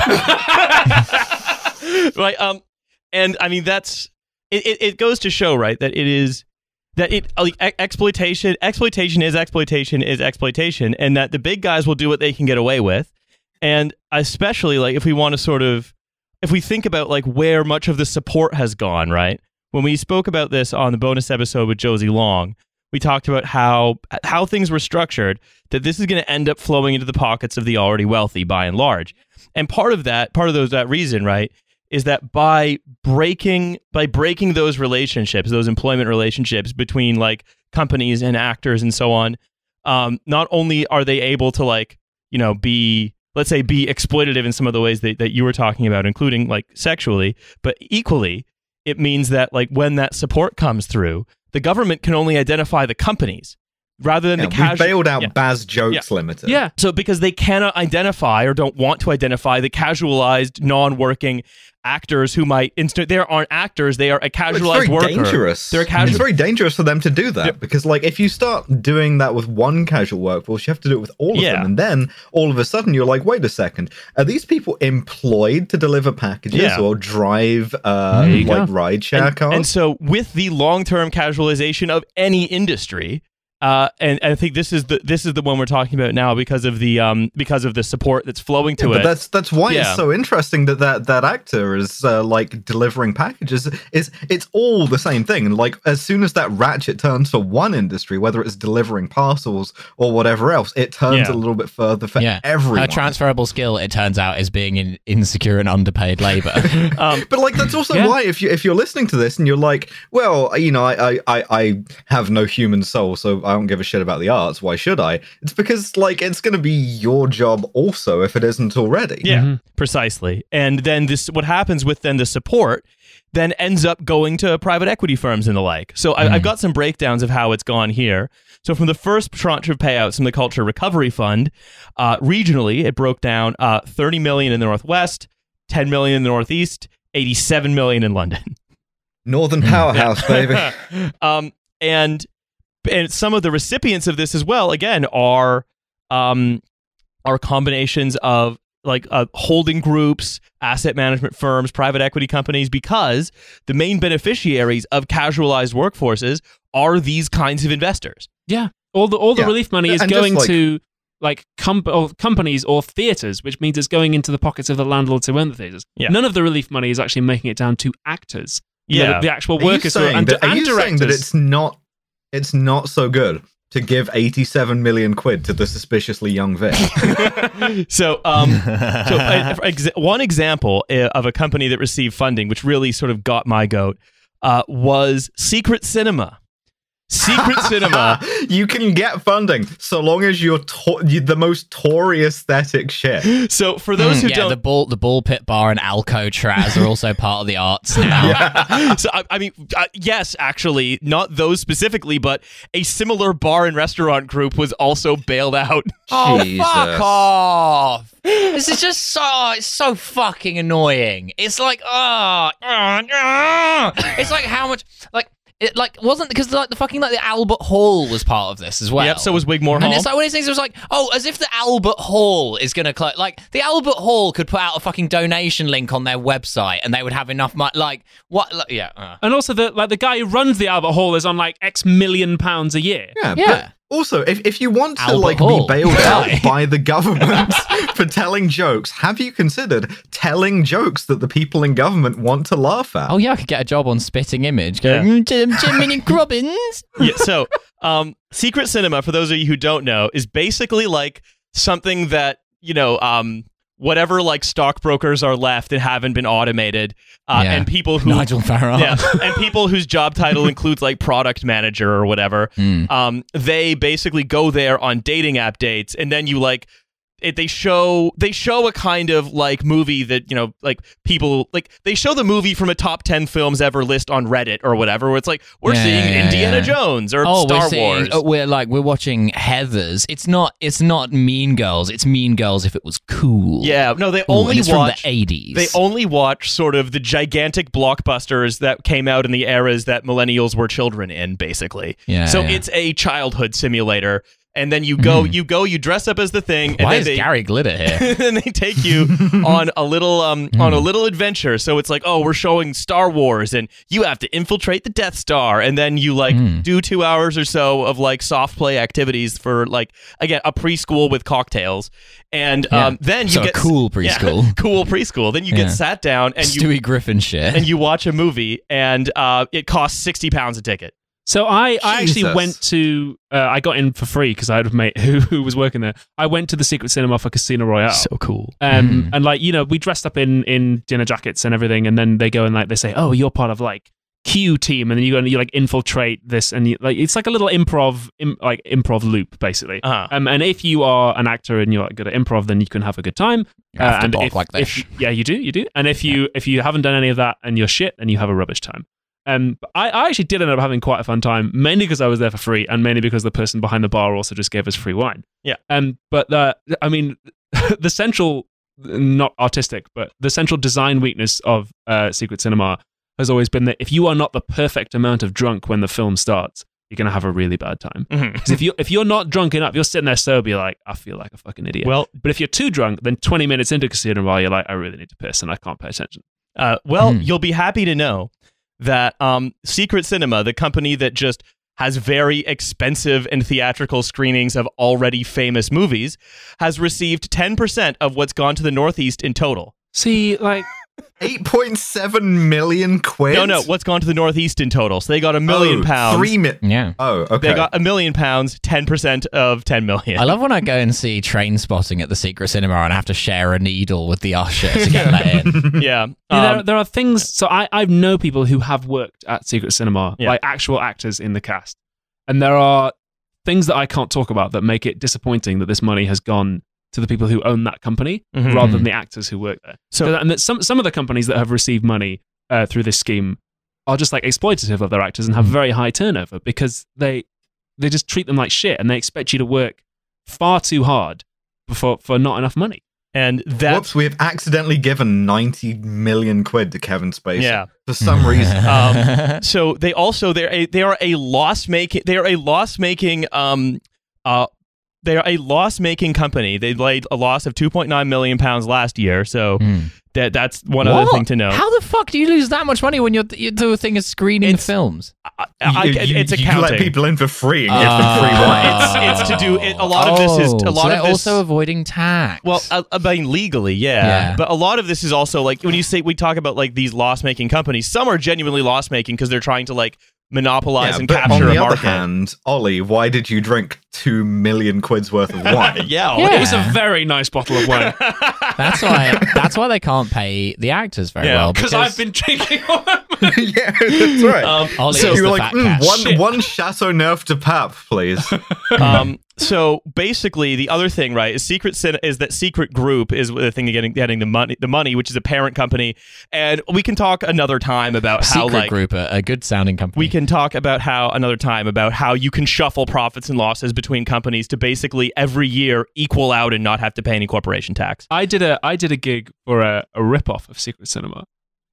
Right. Um, and I mean that's. It, it it goes to show, right, that it is that it like exploitation exploitation is exploitation is exploitation, and that the big guys will do what they can get away with. And especially like if we want to sort of if we think about like where much of the support has gone, right? When we spoke about this on the bonus episode with Josie Long, we talked about how how things were structured, that this is going to end up flowing into the pockets of the already wealthy by and large. And part of that, part of those that reason, right, is that by breaking by breaking those relationships, those employment relationships between like companies and actors and so on, um, not only are they able to like, you know, be, let's say, be exploitative in some of the ways that, that you were talking about, including like sexually, but equally, it means that like when that support comes through, the government can only identify the companies. Rather than yeah, the casual, we bailed out yeah. Baz Jokes yeah. Limited. Yeah, so because they cannot identify or don't want to identify the casualized, non-working actors who might instant. They aren't actors; they are a casualized well, it's very worker. Dangerous. They're a casual. It's very dangerous for them to do that yeah. because, like, if you start doing that with one casual workforce, you have to do it with all of yeah. them, and then all of a sudden you're like, "Wait a second, are these people employed to deliver packages yeah. or drive uh, like go. rideshare and, cars?" And so, with the long-term casualization of any industry. Uh, and, and I think this is the this is the one we're talking about now because of the um because of the support that's flowing to yeah, it. But that's that's why yeah. it's so interesting that that, that actor is uh, like delivering packages. Is it's all the same thing. And like as soon as that ratchet turns for one industry, whether it's delivering parcels or whatever else, it turns yeah. a little bit further for yeah. everyone. A transferable skill, it turns out, is being in insecure and underpaid labor. um, but like that's also yeah. why if you if you're listening to this and you're like, well, you know, I I, I, I have no human soul, so I don't give a shit about the arts. Why should I? It's because, like, it's going to be your job also if it isn't already. Yeah, mm-hmm. precisely. And then this, what happens with then the support then ends up going to private equity firms and the like. So mm. I, I've got some breakdowns of how it's gone here. So from the first tranche of payouts from the Culture Recovery Fund, uh, regionally, it broke down uh, thirty million dollars in the Northwest, ten million dollars in the Northeast, eighty-seven million dollars in London. Northern powerhouse, yeah. baby. um, and... And some of the recipients of this as well, again, are um, are combinations of like uh, holding groups, asset management firms, private equity companies, because the main beneficiaries of casualized workforces are these kinds of investors. Yeah, all the all the yeah. relief money is and going like- to like com- or companies or theaters, which means it's going into the pockets of the landlords who own the theaters. Yeah. None of the relief money is actually making it down to actors. Yeah, you know, the, the actual are workers who, and, that, are and you directors. Saying that it's not? It's not so good to give eighty-seven million quid to the suspiciously young Vic. so, um, so I, ex- one example of a company that received funding, which really sort of got my goat, uh, was Secret Cinema. Secret Cinema. You can get funding so long as you're to- the most Tory aesthetic shit. So for those mm, who yeah, don't, the ball, the ball pit bar and Alcotraz are also part of the arts now. Yeah. So I, I mean, uh, yes, actually, not those specifically, but a similar bar and restaurant group was also bailed out. Oh, Jesus. Fuck off! This is just so oh, it's so fucking annoying. It's like ah, oh, oh, oh. It's like how much like. It like wasn't because like the fucking like the Albert Hall was part of this as well. Yep, so was Wigmore Hall. And it's like one of these things. It was like, oh, as if the Albert Hall is gonna close. Like the Albert Hall could put out a fucking donation link on their website, and they would have enough money. Like what? Like, yeah. Uh. And also the like the guy who runs the Albert Hall is on like X million pounds a year. Yeah. Yeah. But- Also, if, if you want to Albert like Hall. be bailed out by the government for telling jokes, have you considered telling jokes that the people in government want to laugh at? Oh yeah, I could get a job on Spitting Image. Going, Jim, Jim and Grobbins. Yeah. So, um, Secret Cinema, for those of you who don't know, is basically like something that you know, um, whatever like stockbrokers are left and haven't been automated, uh, yeah. and people who Nigel Farage, yeah, and people whose job title includes like product manager or whatever, mm. um, they basically go there on dating app dates, and then you like it, they show they show a kind of like movie that you know like people like they show the movie from a top ten films ever list on Reddit or whatever, where it's like we're yeah, seeing yeah, Indiana yeah. Jones or oh, Star we're seeing, Wars. Oh, we're like we're watching Heathers. It's not it's not Mean Girls. It's Mean Girls if it was cool. Yeah, no, they Ooh, only it's watch from the eighties. They only watch sort of the gigantic blockbusters that came out in the eras that millennials were children in, basically. Yeah, so yeah. it's a childhood simulator. And then you go, mm. you go, you dress up as the thing. And Why then is they, Gary Glitter here? And they take you on a little, um, mm. on a little adventure. So it's like, oh, we're showing Star Wars, and you have to infiltrate the Death Star, and then you like mm. do two hours or so of like soft play activities for like again a preschool with cocktails, and yeah. um, then you so get a cool preschool, yeah, cool preschool. Then you yeah. get sat down and Stewie you, Griffin shit, and you watch a movie, and uh, it costs sixty pounds a ticket. So I, I actually went to, uh, I got in for free because I had a mate who, who was working there. I went to the Secret Cinema for Casino Royale. So cool. Um, mm. And like, you know, we dressed up in, in dinner jackets and everything. And then they go and like, they say, oh, you're part of like Q team. And then you go and you like infiltrate this. And you, like it's like a little improv, im- like improv loop basically. Uh-huh. Um, and if you are an actor and you're good at improv, then you can have a good time. You have uh, to and talk if, like this. If, yeah, you do, you do. And if you, yeah. if you haven't done any of that and you're shit, then you have a rubbish time. Um, but I, I actually did end up having quite a fun time, mainly because I was there for free, and mainly because the person behind the bar also just gave us free wine. Yeah. Um. But the, I mean, the central, not artistic, but the central design weakness of uh, Secret Cinema has always been that if you are not the perfect amount of drunk when the film starts, you're gonna have a really bad time. Because mm-hmm. if you if you're not drunk enough, you're sitting there sober. You're like, I feel like a fucking idiot. Well, but if you're too drunk, then twenty minutes into Casino Royale, you're like, I really need to piss, and I can't pay attention. Uh. Well, mm. you'll be happy to know that um, Secret Cinema, the company that just has very expensive and theatrical screenings of already famous movies, has received ten percent of what's gone to the Northeast in total. See, like... eight point seven million quid? No, no, what's gone to the Northeast in total. So they got a million oh, pounds. Three mi- yeah. Oh, okay. They got a million pounds, ten percent of ten million. I love when I go and see Train Spotting at the Secret Cinema and I have to share a needle with the usher to get that in. Yeah. Um, yeah there, there are things... So I, I know people who have worked at Secret Cinema, yeah. like actual actors in the cast. And there are things that I can't talk about that make it disappointing that this money has gone to the people who own that company, mm-hmm. rather than the actors who work there. So, so that, and that some some of the companies that have received money uh, through this scheme are just like exploitative of their actors and have very high turnover because they they just treat them like shit and they expect you to work far too hard for for not enough money. And that whoops, we have accidentally given ninety million quid to Kevin Spacey yeah. for some reason. um, so they also they're a, they are a loss making they are a loss making um uh. They are a loss-making company. They laid a loss of two point nine million pounds last year, so mm. that that's one what? other thing to know. How the fuck do you lose that much money when your your thing is screening it's, films? I, I, you, you, it's accounting. You let people in for free and give oh. them free wine. It's, it's to do it, a lot oh. of this is a lot so of this also avoiding tax. Well, I, I mean legally, yeah. yeah. But a lot of this is also like when you say we talk about like these loss-making companies. Some are genuinely loss-making because they're trying to like. monopolize yeah, and capture a market. On the other hand, Ollie, why did you drink two million quid's worth of wine? yeah, Ollie. yeah, it was a very nice bottle of wine. that's why. That's why they can't pay the actors very yeah, well. Because I've been drinking all that money. yeah, that's right. Um, Ollie so you were like mm, one Shit. one Chateau Neuf de Pape, please. um. So basically, the other thing, right, is Secret Sin- is that Secret Group is the thing getting getting the money, the money, which is a parent company, and we can talk another time about how Secret like, Group, a, a good sounding company. We can talk about how another time about how you can shuffle profits and losses between companies to basically every year equal out and not have to pay any corporation tax. I did a I did a gig for a, a ripoff of Secret Cinema.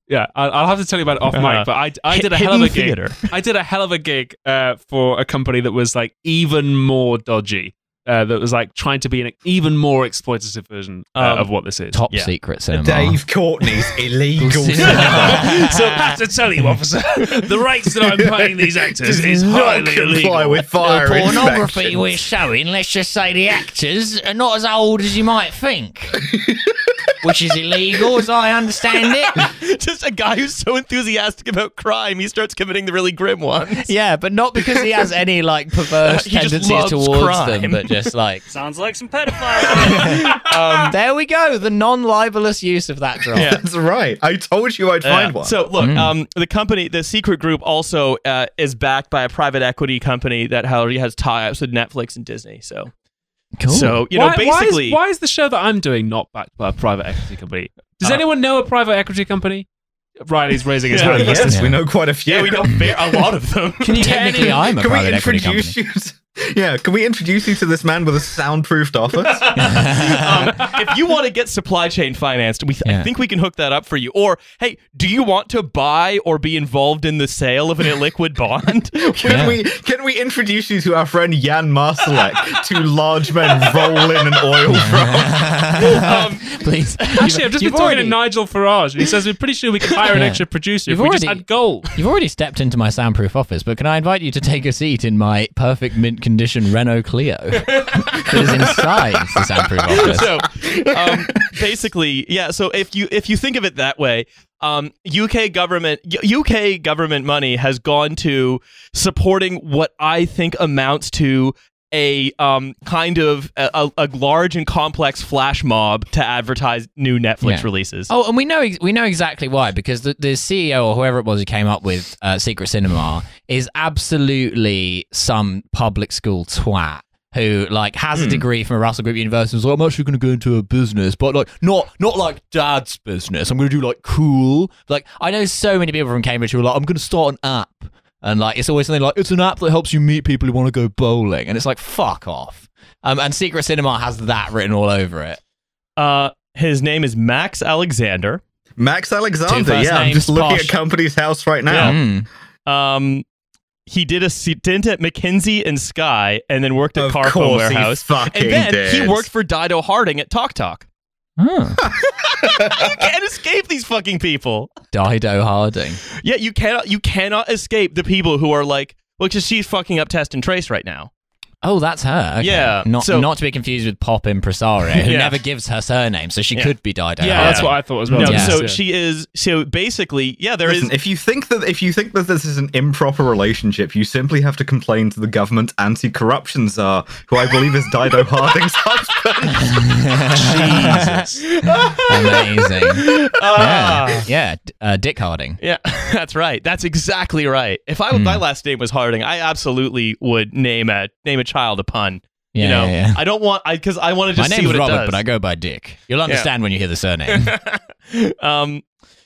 Yeah, I'll, I'll have to tell you about it off uh-huh. mic, but I, I did a hell of a gig. I did a hell of a gig uh, for a company that was like even more dodgy, uh, that was like trying to be an even more exploitative version uh, um, of what this is. Top yeah. Secret Cinema. Dave Courtney's illegal cinema. So I have to tell you, officer, the rates that I'm paying these actors is highly illegal. With fire the pornography we're showing, let's just say the actors are not as old as you might think. Which is illegal, as I understand it. Just a guy who's so enthusiastic about crime, he starts committing the really grim ones. Yeah, but not because he has any like perverse uh, tendencies towards crime. them, but just like sounds like some pedophile. um, there we go, the non-libelous use of that drop. Yeah. That's right. I told you I'd find yeah. one. So look, mm. um, the company, the Secret Group, also uh, is backed by a private equity company that already has tie-ups with Netflix and Disney. So. Cool. So, you know, why, basically... Why is, why is the show that I'm doing not backed by a private equity company? Does uh, anyone know a private equity company? Riley's raising his hand. Yeah, yes, yeah. we know quite a few. Yeah, we know a lot of them. Can you technically, I'm a private equity company. Can we introduce you to, yeah, can we introduce you to this man with a soundproofed office? um, if you want to get supply chain financed, we th- yeah. I think we can hook that up for you. Or, hey, do you want to buy or be involved in the sale of an illiquid bond? can yeah. we can we introduce you to our friend Jan Marsalek? Two large men roll in an oil drum. um, Please. Actually, I've just been already... talking to Nigel Farage, and he says we're pretty sure we can hire an yeah. extra producer you've if we already, just had gold. You've already stepped into my soundproof office, but can I invite you to take a seat in my perfect mint condition Renault Clio that is inside the soundproof office? So, um, basically, yeah. So if you if you think of it that way, um, U K government U K government money has gone to supporting what I think amounts to a um, kind of a, a large and complex flash mob to advertise new Netflix yeah. releases. Oh, and we know we know exactly why, because the, the C E O or whoever it was who came up with uh, Secret Cinema is absolutely some public school twat who like has mm. a degree from a Russell Group University. Was like, I'm actually going to go into a business, but like not not like dad's business. I'm going to do like cool. Like I know so many people from Cambridge who are like, I'm going to start an app. And like it's always something like, it's an app that helps you meet people who want to go bowling. And it's like, fuck off. Um, and Secret Cinema has that written all over it. Uh, his name is Max Alexander. Max Alexander, yeah. I'm just looking posh. at Company's House right now. Yeah. Mm. Um, he did a stint at McKinsey and Sky and then worked at of Carphone Warehouse. And then did. he worked for Dido Harding at TalkTalk. Oh. You can't escape these fucking people. Dido Harding. Yeah, you cannot you cannot escape the people who are like, Well, because she's fucking up Test and Trace right now. Oh, that's her. Okay. Yeah. Not so, not to be confused with Pop Impresario, who yeah. never gives her surname, so she yeah. could be Dido. Yeah, that's what I thought as well. No, yeah. So yeah. she is, so basically, yeah, there Listen, is... If you think that if you think that this is an improper relationship, you simply have to complain to the government anti-corruption czar, who I believe is Dido Harding's husband. Jesus. Amazing. Uh, yeah, yeah. Uh, Dick Harding. Yeah, that's right. That's exactly right. If I mm. my last name was Harding, I absolutely would name a, name a child a pun. Yeah, you know, yeah, yeah. I don't want I because I want to just my see what Robert, it does. But I go by Dick. You'll understand yeah. when you hear the surname. um,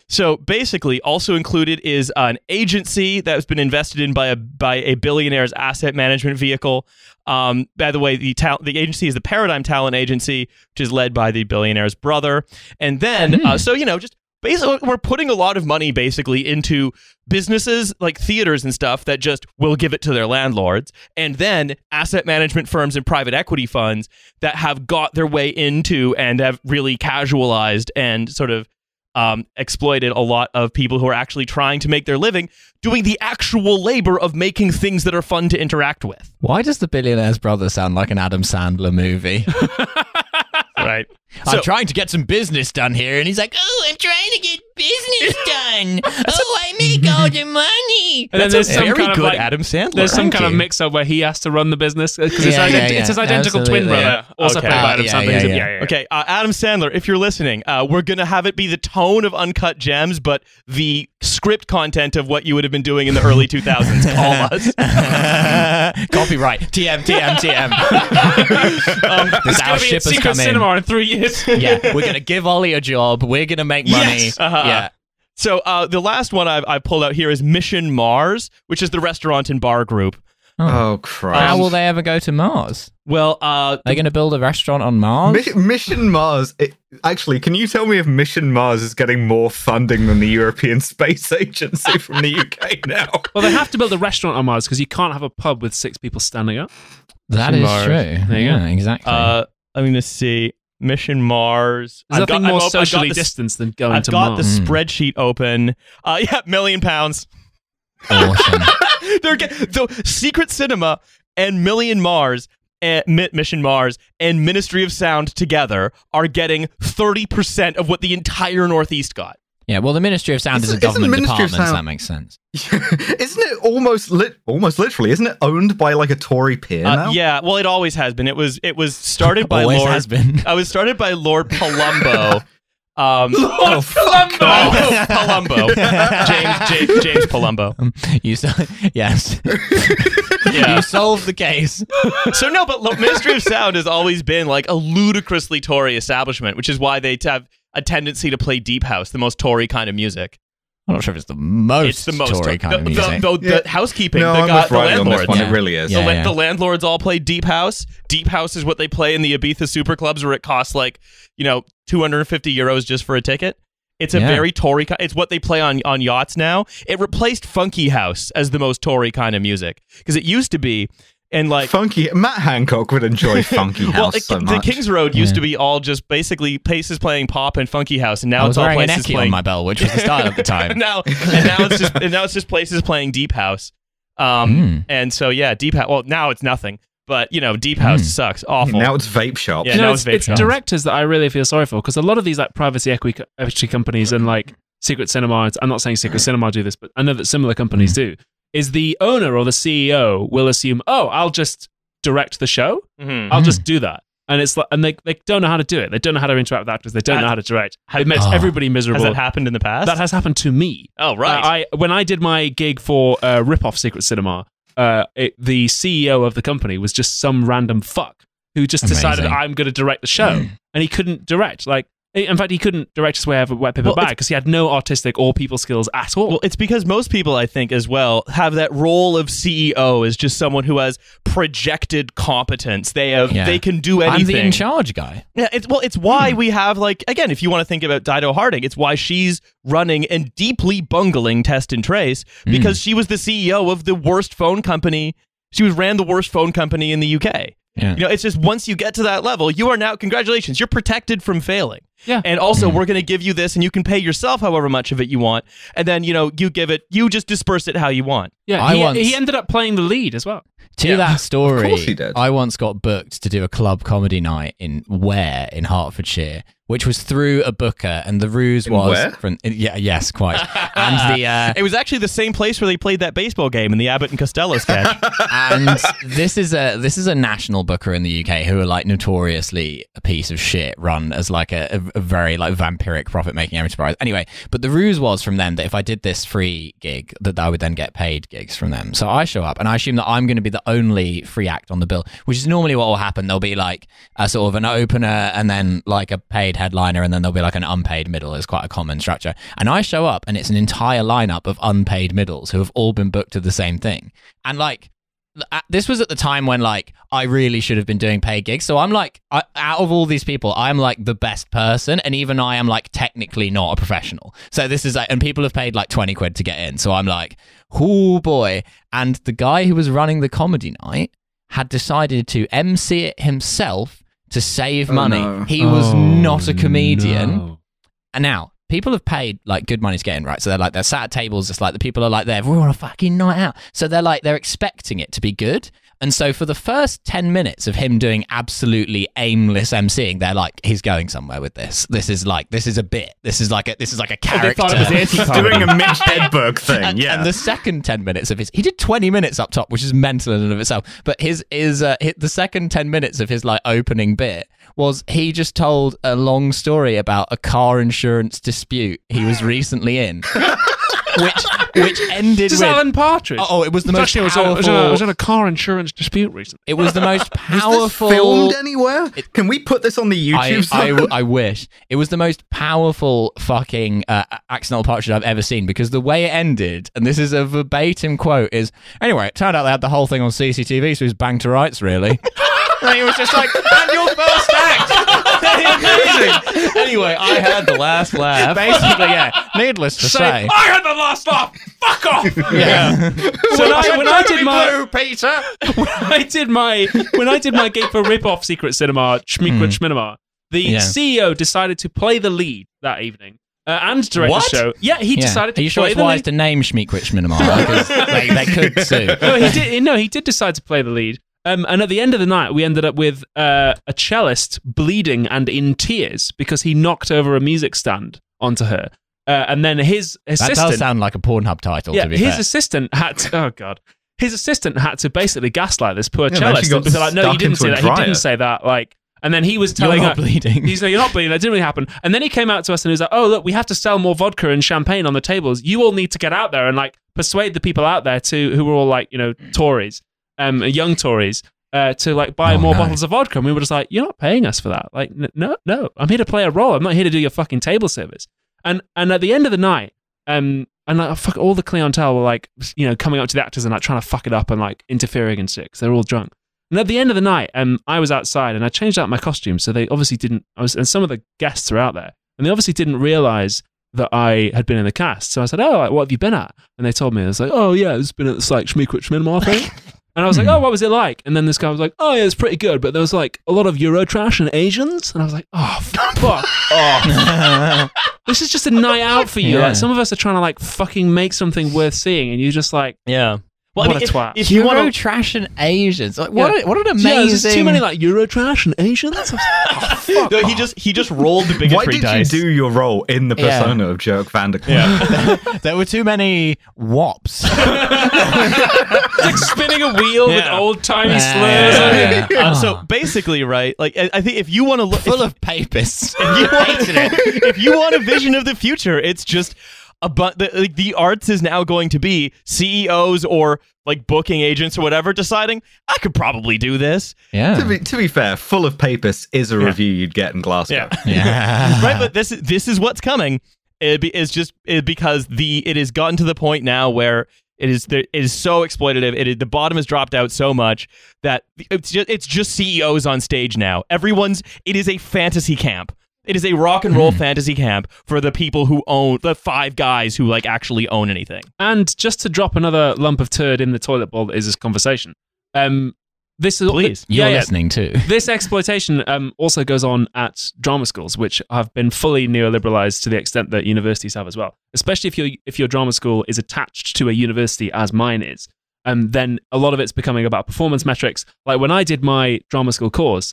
so basically, also included is an agency that has been invested in by a by a billionaire's asset management vehicle. Um, by the way, the ta- the agency is the Paradigm Talent Agency, which is led by the billionaire's brother. And then, mm. uh, so you know, just. Basically, we're putting a lot of money basically into businesses like theaters and stuff that just will give it to their landlords, and then asset management firms and private equity funds that have got their way into and have really casualized and sort of um, exploited a lot of people who are actually trying to make their living doing the actual labor of making things that are fun to interact with. Why does the billionaire's brother sound like an Adam Sandler movie? Right. I'm so, trying to get some business done here, and he's like, "Oh, I'm trying to get business done. Oh, I make all the money." And then there's some very kind of good like, Adam Sandler. There's some kind you? of mix-up where he has to run the business because yeah, it's, ident- yeah, yeah. it's his identical Absolutely. twin brother, also played by Adam Sandler. Okay, uh, Adam Sandler, if you're listening, uh, we're gonna have it be the tone of Uncut Gems, but the script content of what you would have been doing in the early two thousands. Call us. Copyright. T M. T M. T M. um, this our ship has come in. In three years. Yeah, we're going to give Ollie a job. We're going to make money. Yes. Uh-huh. Yeah. So uh, the last one I've, I've pulled out here is Mission Mars, which is the restaurant and bar group. Oh, oh Christ. How will they ever go to Mars? Well, uh... They're going to build a restaurant on Mars? Mi- Mission Mars... It, actually, can you tell me if Mission Mars is getting more funding than the European Space Agency from the U K now? Well, they have to build a restaurant on Mars because you can't have a pub with six people standing up. That Mission is Mars. True. There you yeah, go. Exactly. Uh, I'm going to see... Mission Mars. There's I've nothing got, more I've, socially distanced than going I've to Mars. I've got the mm. spreadsheet open. Uh, yeah, million pounds. Awesome. They're get, so Secret Cinema and Million Mars, and Mission Mars, and Ministry of Sound together are getting thirty percent of what the entire Northeast got. Yeah, well, the Ministry of Sound isn't, is a government department, so that makes sense. Isn't it almost lit? Almost literally, isn't it owned by like a Tory peer uh, now? Yeah, well, it always has been. It was. It was started by always Lord. Has been. I was started by Lord Palumbo. Um, Lord oh, Palumbo. Oh, Palumbo. James, James, James Palumbo. Um, you so- yes. Yeah. You solved the case. So no, but look, Ministry of Sound has always been like a ludicrously Tory establishment, which is why they have a tendency to play deep house, the most Tory kind of music. I'm not sure if it's the most, it's the most Tory kind the, of music. The, the, the, yeah. the housekeeping, no, the, got, the right landlords. One, yeah. It really is. Yeah, the, yeah. the landlords all play deep house. Deep house is what they play in the Ibiza superclubs where it costs like, you know, two hundred fifty euros just for a ticket. It's a yeah. very Tory kind. It's what they play on, on yachts now. It replaced funky house as the most Tory kind of music because it used to be. And like funky, Matt Hancock would enjoy funky house. Well, it, so much. The King's Road used yeah. to be all just basically places playing pop and funky house, and now I was it's all places an Eki playing on my bell, which was the style at the time. now, and now it's just and now it's just places playing deep house. Um, mm. And so yeah, deep house. Well, now it's nothing, but you know, deep house mm. sucks. Awful. Now it's vape shop. Yeah, you know, now it's, it's vape shop. It's directors that I really feel sorry for because a lot of these like privacy equity, equity companies and like Secret Cinema. I'm not saying Secret Cinema do this, but I know that similar companies mm. do. Is the owner or the C E O will assume, oh, I'll just direct the show. Mm-hmm. I'll just do that. And it's like, and they, they don't know how to do it. They don't know how to interact with actors. They don't that, know how to direct. It makes oh. everybody miserable. Has that happened in the past? That has happened to me. Oh, right. Uh, I When I did my gig for uh, Ripoff Secret Cinema, uh, it, the C E O of the company was just some random fuck who just Amazing. decided I'm going to direct the show. Mm. And he couldn't direct. Like, in fact, he couldn't direct his way over Wet Paper well, Bag because he had no artistic or people skills at all. Well, it's because most people, I think, as well, have that role of C E O as just someone who has projected competence. They have, yeah. they can do anything. I'm the in-charge guy. Yeah, it's well, it's why mm. we have, like, again, if you want to think about Dido Harding, it's why she's running and deeply bungling Test and Trace because mm. she was the C E O of the worst phone company. She was ran the worst phone company in the U K. Yeah. You know, it's just once you get to that level, you are now, congratulations, you're protected from failing. Yeah. And also, we're going to give you this, and you can pay yourself however much of it you want. And then, you know, you give it, you just disperse it how you want. Yeah, I he, once, he ended up playing the lead as well. To yeah. that story, of course he did. I once got booked to do a club comedy night in Ware in Hertfordshire, which was through a booker, and the ruse in was... From, yeah, yes, quite. And the, uh, it was actually the same place where they played that baseball game in the Abbott and Costello sketch. And this is a this is a national booker in the U K who are, like, notoriously a piece of shit, run as, like, a, a very, like, vampiric profit-making enterprise. Anyway, but the ruse was from them that if I did this free gig, that I would then get paid gigs from them. So I show up, and I assume that I'm going to be the only free act on the bill, which is normally what will happen. There'll be, like, a sort of an opener, and then, like, a paid headliner, and then there'll be like an unpaid middle. It's quite a common structure. And I show up, and it's an entire lineup of unpaid middles who have all been booked to the same thing. And like, this was at the time when like I really should have been doing paid gigs. So I'm like, I, out of all these people, I'm like the best person, and even I am like technically not a professional. So this is like, and people have paid like twenty quid to get in. So I'm like, oh boy. And the guy who was running the comedy night had decided to M C it himself to save money. Oh, no. He oh, was not a comedian. No. And now, people have paid, like, good money to get in, right? So they're, like, they're sat at tables. It's like the people are, like, there. We're on a fucking night out. So they're, like, they're expecting it to be good. And so for the first ten minutes of him doing absolutely aimless emceeing, they're like, he's going somewhere with this. This is, like, this is a bit. This is, like, a, this is, like, a character. Oh, he's doing a Mitch Hedberg thing, and, yeah. And the second ten minutes of his... He did twenty minutes up top, which is mental in and of itself. But his is uh, his, the second ten minutes of his, like, opening bit was he just told a long story about a car insurance dispute he was recently in. Which which ended with Alan Partridge. Oh, it was the most powerful. I was, was in a car insurance dispute recently. It was the most powerful. Is this filmed anywhere? It, Can we put this on the YouTube? I, I, I wish. It was the most powerful fucking uh, accidental Partridge I've ever seen, because the way it ended, and this is a verbatim quote, is anyway. It turned out they had the whole thing on C C T V, so he was banged to rights, really. And he was just like, "And your first act." Anyway, I had the last laugh. Basically, yeah. Needless to so say, I had the last laugh. Fuck off. Yeah. So when I, when I did my blue, Peter, when I did my when I did my gig for Rip-Off Secret Cinema, Schmikra mm. Schminema, the yeah. C E O decided to play the lead that evening. Uh, and direct what? the show. Yeah, he yeah. decided to play the lead. Are you sure it's wise lead? to name Schmikra Schminema? Because they, they could sue. No, he did. No, he did decide to play the lead. Um, and at the end of the night, we ended up with uh, a cellist bleeding and in tears because he knocked over a music stand onto her. Uh, and then his assistant... That does sound like a Pornhub title, yeah, to be his fair. His assistant had to... Oh, God. His assistant had to basically gaslight this poor yeah, cellist. And be like, no, you didn't say that. He didn't say that. Like, and then he was telling her... You're not her, bleeding. He's like, you're not bleeding. That didn't really happen. And then he came out to us and he was like, oh, look, we have to sell more vodka and champagne on the tables. You all need to get out there and like persuade the people out there to who were all like, you know, Tories. Um, young Tories uh, to like buy oh, more no. bottles of vodka, and we were just like, "You're not paying us for that." Like, n- no, no, I'm here to play a role. I'm not here to do your fucking table service. And and at the end of the night, um, and like, fuck, all the clientele were like, you know, coming up to the actors and like trying to fuck it up and like interfering and shit. They're all drunk. And at the end of the night, um, I was outside and I changed out my costume, so they obviously didn't. I was, and some of the guests were out there, and they obviously didn't realize that I had been in the cast. So I said, "Oh, like, what have you been at?" And they told me, I was like, "Oh yeah, it's been at this like Schmikra Schminema thing." And I was like, oh, what was it like? And then this guy was like, oh, yeah, it's pretty good. But there was like a lot of Eurotrash and Asians. And I was like, oh, fuck off. This is just a night out for you. Yeah. Like, some of us are trying to like fucking make something worth seeing. And you're just like, yeah. Well, what I mean, a if, twat. If you Eurotrash and Asians. Like, what, yeah. a, what an amazing... Yeah, there's too many like Eurotrash and Asians. Like, oh, fuck no, he just he just rolled the bigotry dice. Why did you do your role in the persona yeah. of Jerk Vandercliffe? Yeah. there, there were too many wops. It's like spinning a wheel yeah. with old-timey yeah, slurs. Yeah, yeah. Uh, so basically, right, like I, I think if you want to look... Full if, of papists. If you, want, if you want a vision of the future, it's just... A bu- the, like, the arts is now going to be C E Os or like booking agents or whatever deciding I could probably do this. Yeah. To be, to be fair, Full of Papists is a yeah. review you'd get in Glasgow. Yeah. yeah. Right, but this this is what's coming. It be, it's just it, because the it has gotten to the point now where it is there, it is so exploitative. It is, the bottom has dropped out so much that it's just, it's just C E Os on stage now. Everyone's it is a fantasy camp. It is a rock and roll mm. fantasy camp for the people who own, the five guys who like actually own anything. And just to drop another lump of turd in the toilet bowl that is this conversation, um, This is Please, you're yeah, yeah. listening too. This exploitation um, also goes on at drama schools, which have been fully neoliberalized to the extent that universities have as well. Especially if your if your drama school is attached to a university, as mine is, um, then a lot of it's becoming about performance metrics. Like when I did my drama school course,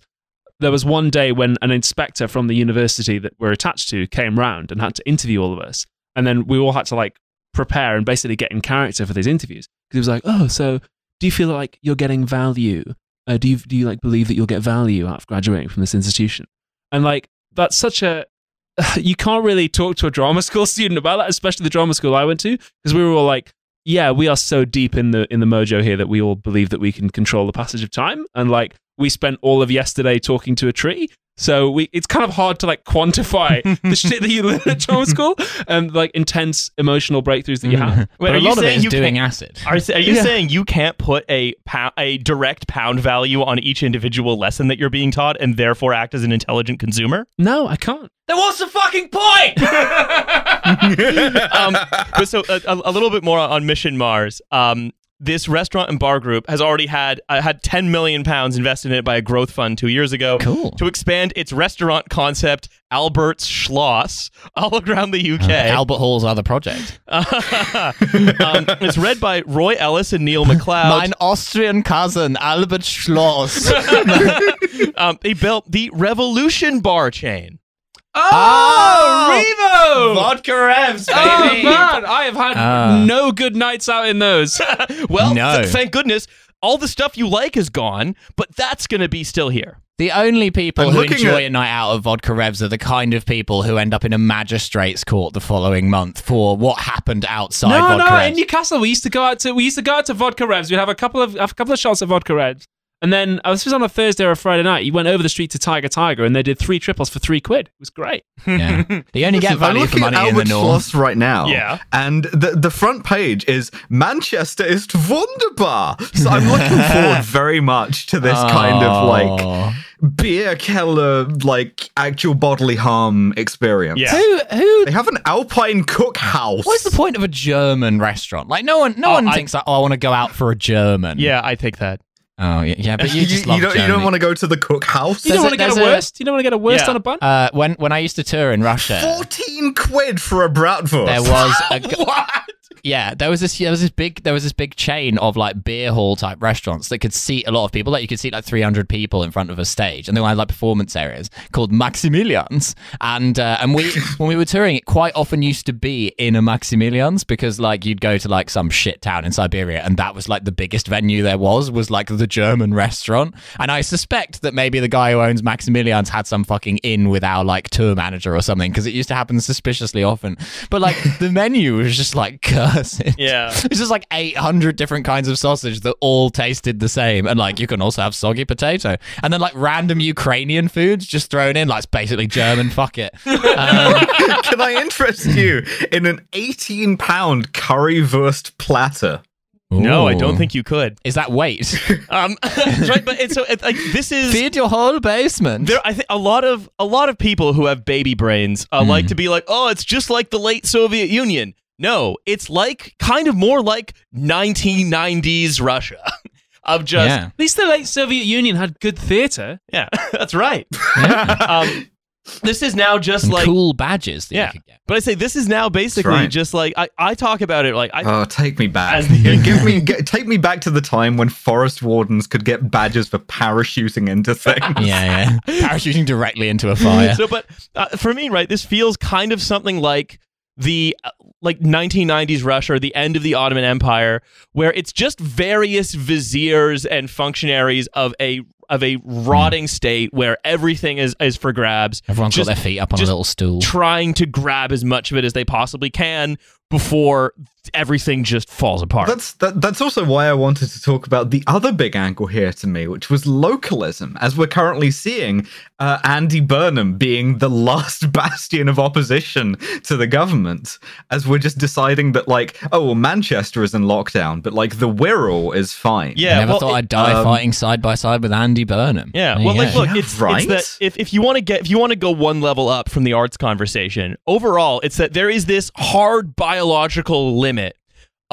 there was one day when an inspector from the university that we're attached to came round and had to interview all of us, and then we all had to like prepare and basically get in character for these interviews because he was like, "Oh, so." Do you feel like you're getting value? Uh, do you do you like believe that you'll get value out of graduating from this institution? And like that's such a you can't really talk to a drama school student about that, especially the drama school I went to, because we were all like, yeah, we are so deep in the in the mojo here that we all believe that we can control the passage of time, and like we spent all of yesterday talking to a tree. So we it's kind of hard to like quantify the shit that you learn at drama school and like intense emotional breakthroughs that you have. Wait, but a lot of it is doing acid. Are, are you yeah. saying you can't put a pound, a direct pound value on each individual lesson that you're being taught and therefore act as an intelligent consumer? No, I can't. Then what's the fucking point? um, but so a, a little bit more on Mission Mars. Um, This restaurant and bar group has already had uh, had ten million pounds invested in it by a growth fund two years ago cool. to expand its restaurant concept, Albert's Schloss, all around the U K. Uh, Albert Hall's other project. um, it's read by Roy Ellis and Neil MacLeod. Mein Austrian cousin, Albert Schloss. um, they built the Revolution Bar chain. Oh, oh, Revo! Vodka Revs, baby! Oh, man, I have had uh, no good nights out in those. well, no. th- thank goodness, all the stuff you like is gone, but that's going to be still here. The only people I'm who enjoy at- a night out of Vodka Revs are the kind of people who end up in a magistrate's court the following month for what happened outside no, Vodka no, Revs. No, no, in Newcastle, we used to go out to we used to go out to Vodka Revs. We'd have a couple of have a couple of shots of Vodka Revs, and then, oh, this was on a Thursday or a Friday night, you went over the street to Tiger Tiger and they did three triples for three quid. It was great. Yeah. They only Listen, get value for money in the north. Right now, yeah. And the, the front page is Manchester ist wunderbar. So I'm looking forward very much to this oh. kind of like beer keller, like actual bodily harm experience. Yeah. Who, who? They have an Alpine cookhouse. What's the point of a German restaurant? Like no one, no oh, one I, thinks like, oh, I want to go out for a German. Yeah, I think that. Oh, yeah, yeah, but you just you, love you don't, you don't want to go to the cookhouse. You don't want to get a worst. You don't want to get a worst yeah. on a bun. Uh, when when I used to tour in Russia, fourteen quid for a bratwurst. There was a what? Yeah, there was this there was this big there was this big chain of like beer hall type restaurants that could seat a lot of people. Like you could seat like three hundred people in front of a stage, and they had like performance areas called Maximilians. And uh, and we when we were touring, it quite often used to be in a Maximilians because like you'd go to like some shit town in Siberia, and that was like the biggest venue there was was like the. The German restaurant, and I suspect that maybe the guy who owns Maximilian's had some fucking in with our like tour manager or something because it used to happen suspiciously often. But like the menu was just like cursed. Yeah, it's just like eight hundred different kinds of sausage that all tasted the same, and like you can also have soggy potato, and then like random Ukrainian foods just thrown in. Like it's basically German. Fuck it. Um, can I interest you in an eighteen pound currywurst platter? Ooh. No, I don't think you could. Is that weight? um, right, but it's so it, like this is feed your whole basement. There, I think a lot of a lot of people who have baby brains uh, mm. like to be like, oh, it's just like the late Soviet Union. No, it's like kind of more like nineteen nineties Russia. Of just yeah. At least the late Soviet Union had good theater. Yeah, that's right. Yeah. um, This is now just and like cool badges that yeah. you could get. But I say this is now basically right. just like I, I talk about it like I Oh, take me back. As the, give me get, take me back to the time when forest wardens could get badges for parachuting into things. yeah, yeah. Parachuting directly into a fire. So but uh, for me, right, this feels kind of something like the uh, like nineteen nineties Russia, the end of the Ottoman Empire, where it's just various viziers and functionaries of a of a rotting state where everything is, is for grabs. Everyone's just, got their feet up on a little stool. Trying to grab as much of it as they possibly can before everything just falls apart. That's that, that's also why I wanted to talk about the other big angle here to me, which was localism, as we're currently seeing uh, Andy Burnham being the last bastion of opposition to the government, as we're just deciding that, like, oh, well, Manchester is in lockdown, but, like, the Wirral is fine. Yeah, I never well, thought it, I'd die um, fighting side by side with Andy Burnham. Yeah, well, yeah. like, look, yeah, it's, right? it's that if, if you want to get, if you want to go one level up from the arts conversation, overall, it's that there is this hard biological limit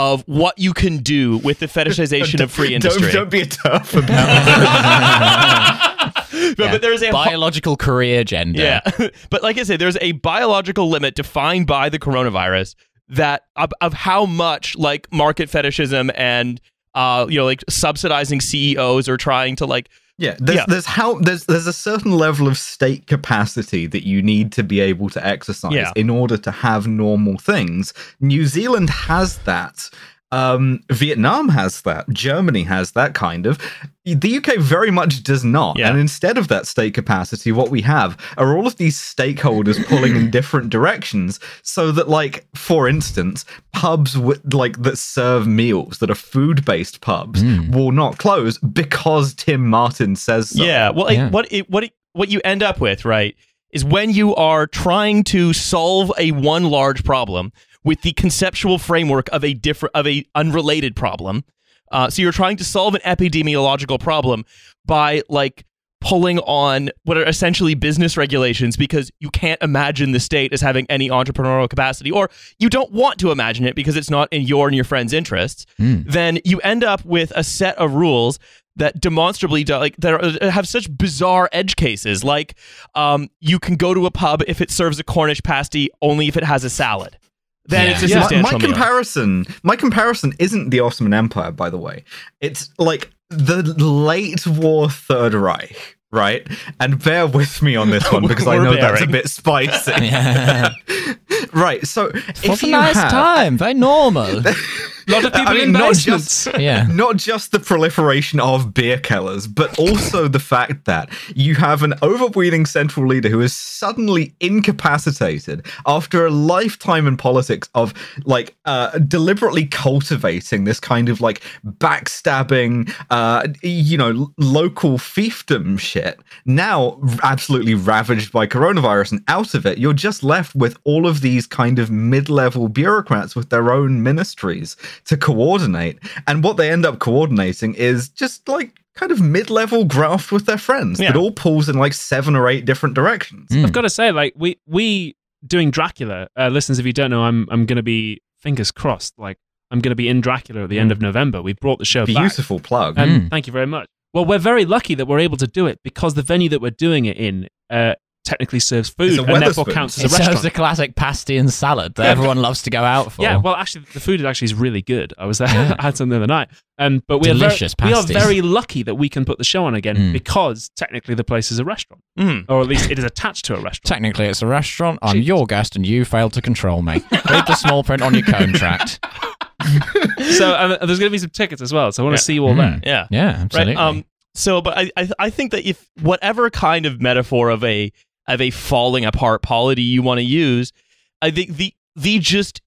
of what you can do with the fetishization of free industry. Don't, don't be a tough about it. But, yeah. but there's a biological ho- career gender. Yeah. But like I say, there's a biological limit defined by the coronavirus that of, of how much like market fetishism and uh, you know, like subsidizing C E Os are trying to like Yeah, there's yeah. there's how there's there's a certain level of state capacity that you need to be able to exercise yeah. in order to have normal things. New Zealand has that. Um, Vietnam has that. Germany has that kind of. The U K very much does not. Yeah. And instead of that state capacity, what we have are all of these stakeholders pulling in different directions so that, like, for instance, pubs with, like that serve meals, that are food-based pubs, mm. will not close because Tim Martin says so. Yeah, well, yeah. It, what it, what it, what you end up with, right, is when you are trying to solve a one large problem with the conceptual framework of a different, of a unrelated problem. Uh, so you're trying to solve an epidemiological problem by like pulling on what are essentially business regulations because you can't imagine the state as having any entrepreneurial capacity, or you don't want to imagine it because it's not in your and your friends' interests. Mm. Then you end up with a set of rules that demonstrably do, like that have such bizarre edge cases. Like um, you can go to a pub if it serves a Cornish pasty only if it has a salad. Then yeah. it's a yeah. substantial my, my comparison, my comparison isn't the Ottoman Empire, by the way. It's like the late war Third Reich, right? And bear with me on this one because I know bearing. that's a bit spicy. yeah. Right, so it was a nice have, time, very normal. A lot of people I mean, in not just, yeah. not just the proliferation of beer cellars, but also the fact that you have an overweening central leader who is suddenly incapacitated after a lifetime in politics of like uh, deliberately cultivating this kind of like backstabbing, uh, you know, local fiefdom shit. Now absolutely ravaged by coronavirus and out of it, you're just left with all of these kind of mid-level bureaucrats with their own ministries to coordinate, and what they end up coordinating is just like kind of mid-level graft with their friends. Yeah. It all pulls in like seven or eight different directions. Mm. I've got to say, like we we doing Dracula, uh, listeners, if you don't know, I'm I'm going to be, fingers crossed, like I'm going to be in Dracula at the mm. end of November. We brought the show Beautiful back. Beautiful plug. And mm. thank you very much. Well, we're very lucky that we're able to do it because the venue that we're doing it in uh, technically serves food and therefore spoon. counts as a it restaurant. It serves a classic pasty and salad that yeah, everyone but, loves to go out for. Yeah, well, actually, the food actually is really good. I was there, yeah. I had some the other night. Um, but we are, very, we are very lucky that we can put the show on again mm. because technically the place is a restaurant. Mm. Or at least it is attached to a restaurant. Technically it's a restaurant. I'm Jeez. your guest and you failed to control me. Read the small print on your contract. So um, there's going to be some tickets as well, so I want to yeah. see you all mm. there. Yeah, yeah, absolutely. Right, um, so, but I, I I think that if whatever kind of metaphor of a of a falling apart polity you want to use, I think the the just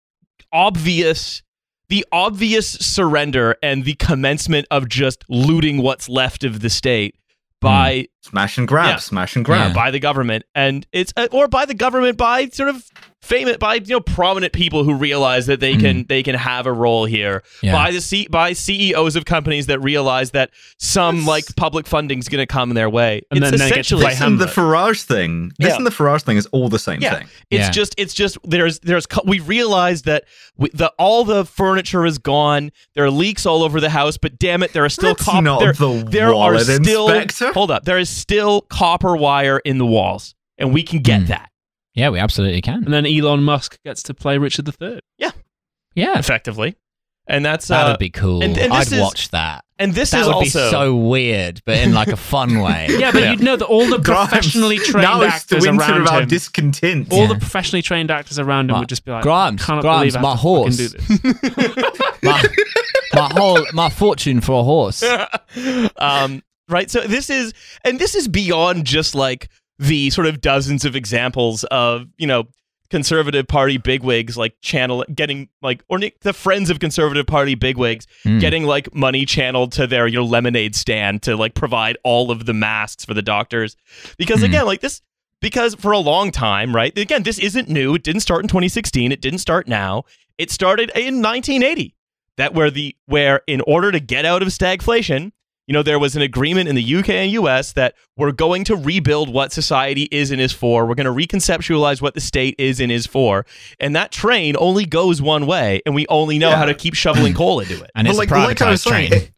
obvious the obvious surrender and the commencement of just looting what's left of the state by smash and grab, yeah, smash and grab yeah. by the government, and it's or by the government by sort of famous by you know prominent people who realize that they mm. can they can have a role here yeah. by the C, by C E Os of companies that realize that some it's, like public funding is going to come their way. And it's then essentially this and the Farage thing. This yeah. and the Farage thing is all the same yeah. thing. It's yeah. just it's just there's there's we realized that we, the all the furniture is gone. There are leaks all over the house, but damn it, there are still That's cop- not there, the there are still inspector. Hold up, there is still copper wire in the walls, and we can get mm. that. Yeah, we absolutely can. And then Elon Musk gets to play Richard the Third. Yeah. Yeah. Effectively. And that's... That uh, would be cool. And, and I'd is, watch that. And this that is also... That would be so weird, but in like a fun way. yeah, but yeah. you'd know that all the professionally Grimes, trained now actors around him... Now it's the winter of our discontent. All yeah. the professionally trained actors around him my, would just be like, Grimes, I Grimes, my horse. Do this. my, my whole... My fortune for a horse. um, right, so this is... And this is beyond just like... the sort of dozens of examples of, you know, Conservative Party bigwigs like channel getting like, or the friends of Conservative Party bigwigs mm. getting like money channeled to their, you know, lemonade stand to like provide all of the masks for the doctors. Because mm. again, like this, because for a long time, right? Again, this isn't new. It didn't start in twenty sixteen. It didn't start now. It started in nineteen eighty. That where the, where in order to get out of stagflation, You know, there was an agreement in the U K and U S that we're going to rebuild what society is and is for. We're going to reconceptualize what the state is and is for. And that train only goes one way, and we only know yeah. how to keep shoveling coal into it. And it's like, a privatized like I was train. Saying, it,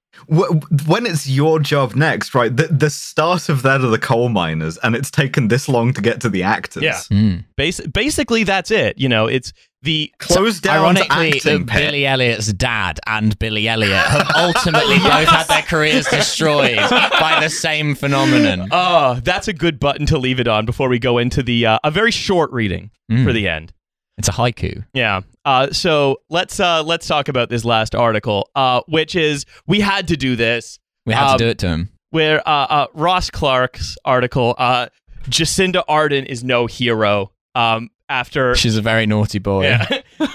when it's your job next, right, the, the start of that are the coal miners, and it's taken this long to get to the actors. Yeah. Mm. Bas- basically, that's it. You know, it's... The closed down ironically, acting uh, Billy Elliot's dad and Billy Elliot have ultimately yes. both had their careers destroyed by the same phenomenon. Oh, that's a good button to leave it on before we go into the uh, a very short reading mm. for the end. It's a haiku. Yeah. Uh, so let's uh, let's talk about this last article, uh, which is we had to do this. We had um, to do it to him. Where uh, uh, Ross Clark's article, uh, Jacinda Ardern is no hero. Um, after she's a very naughty boy. Yeah,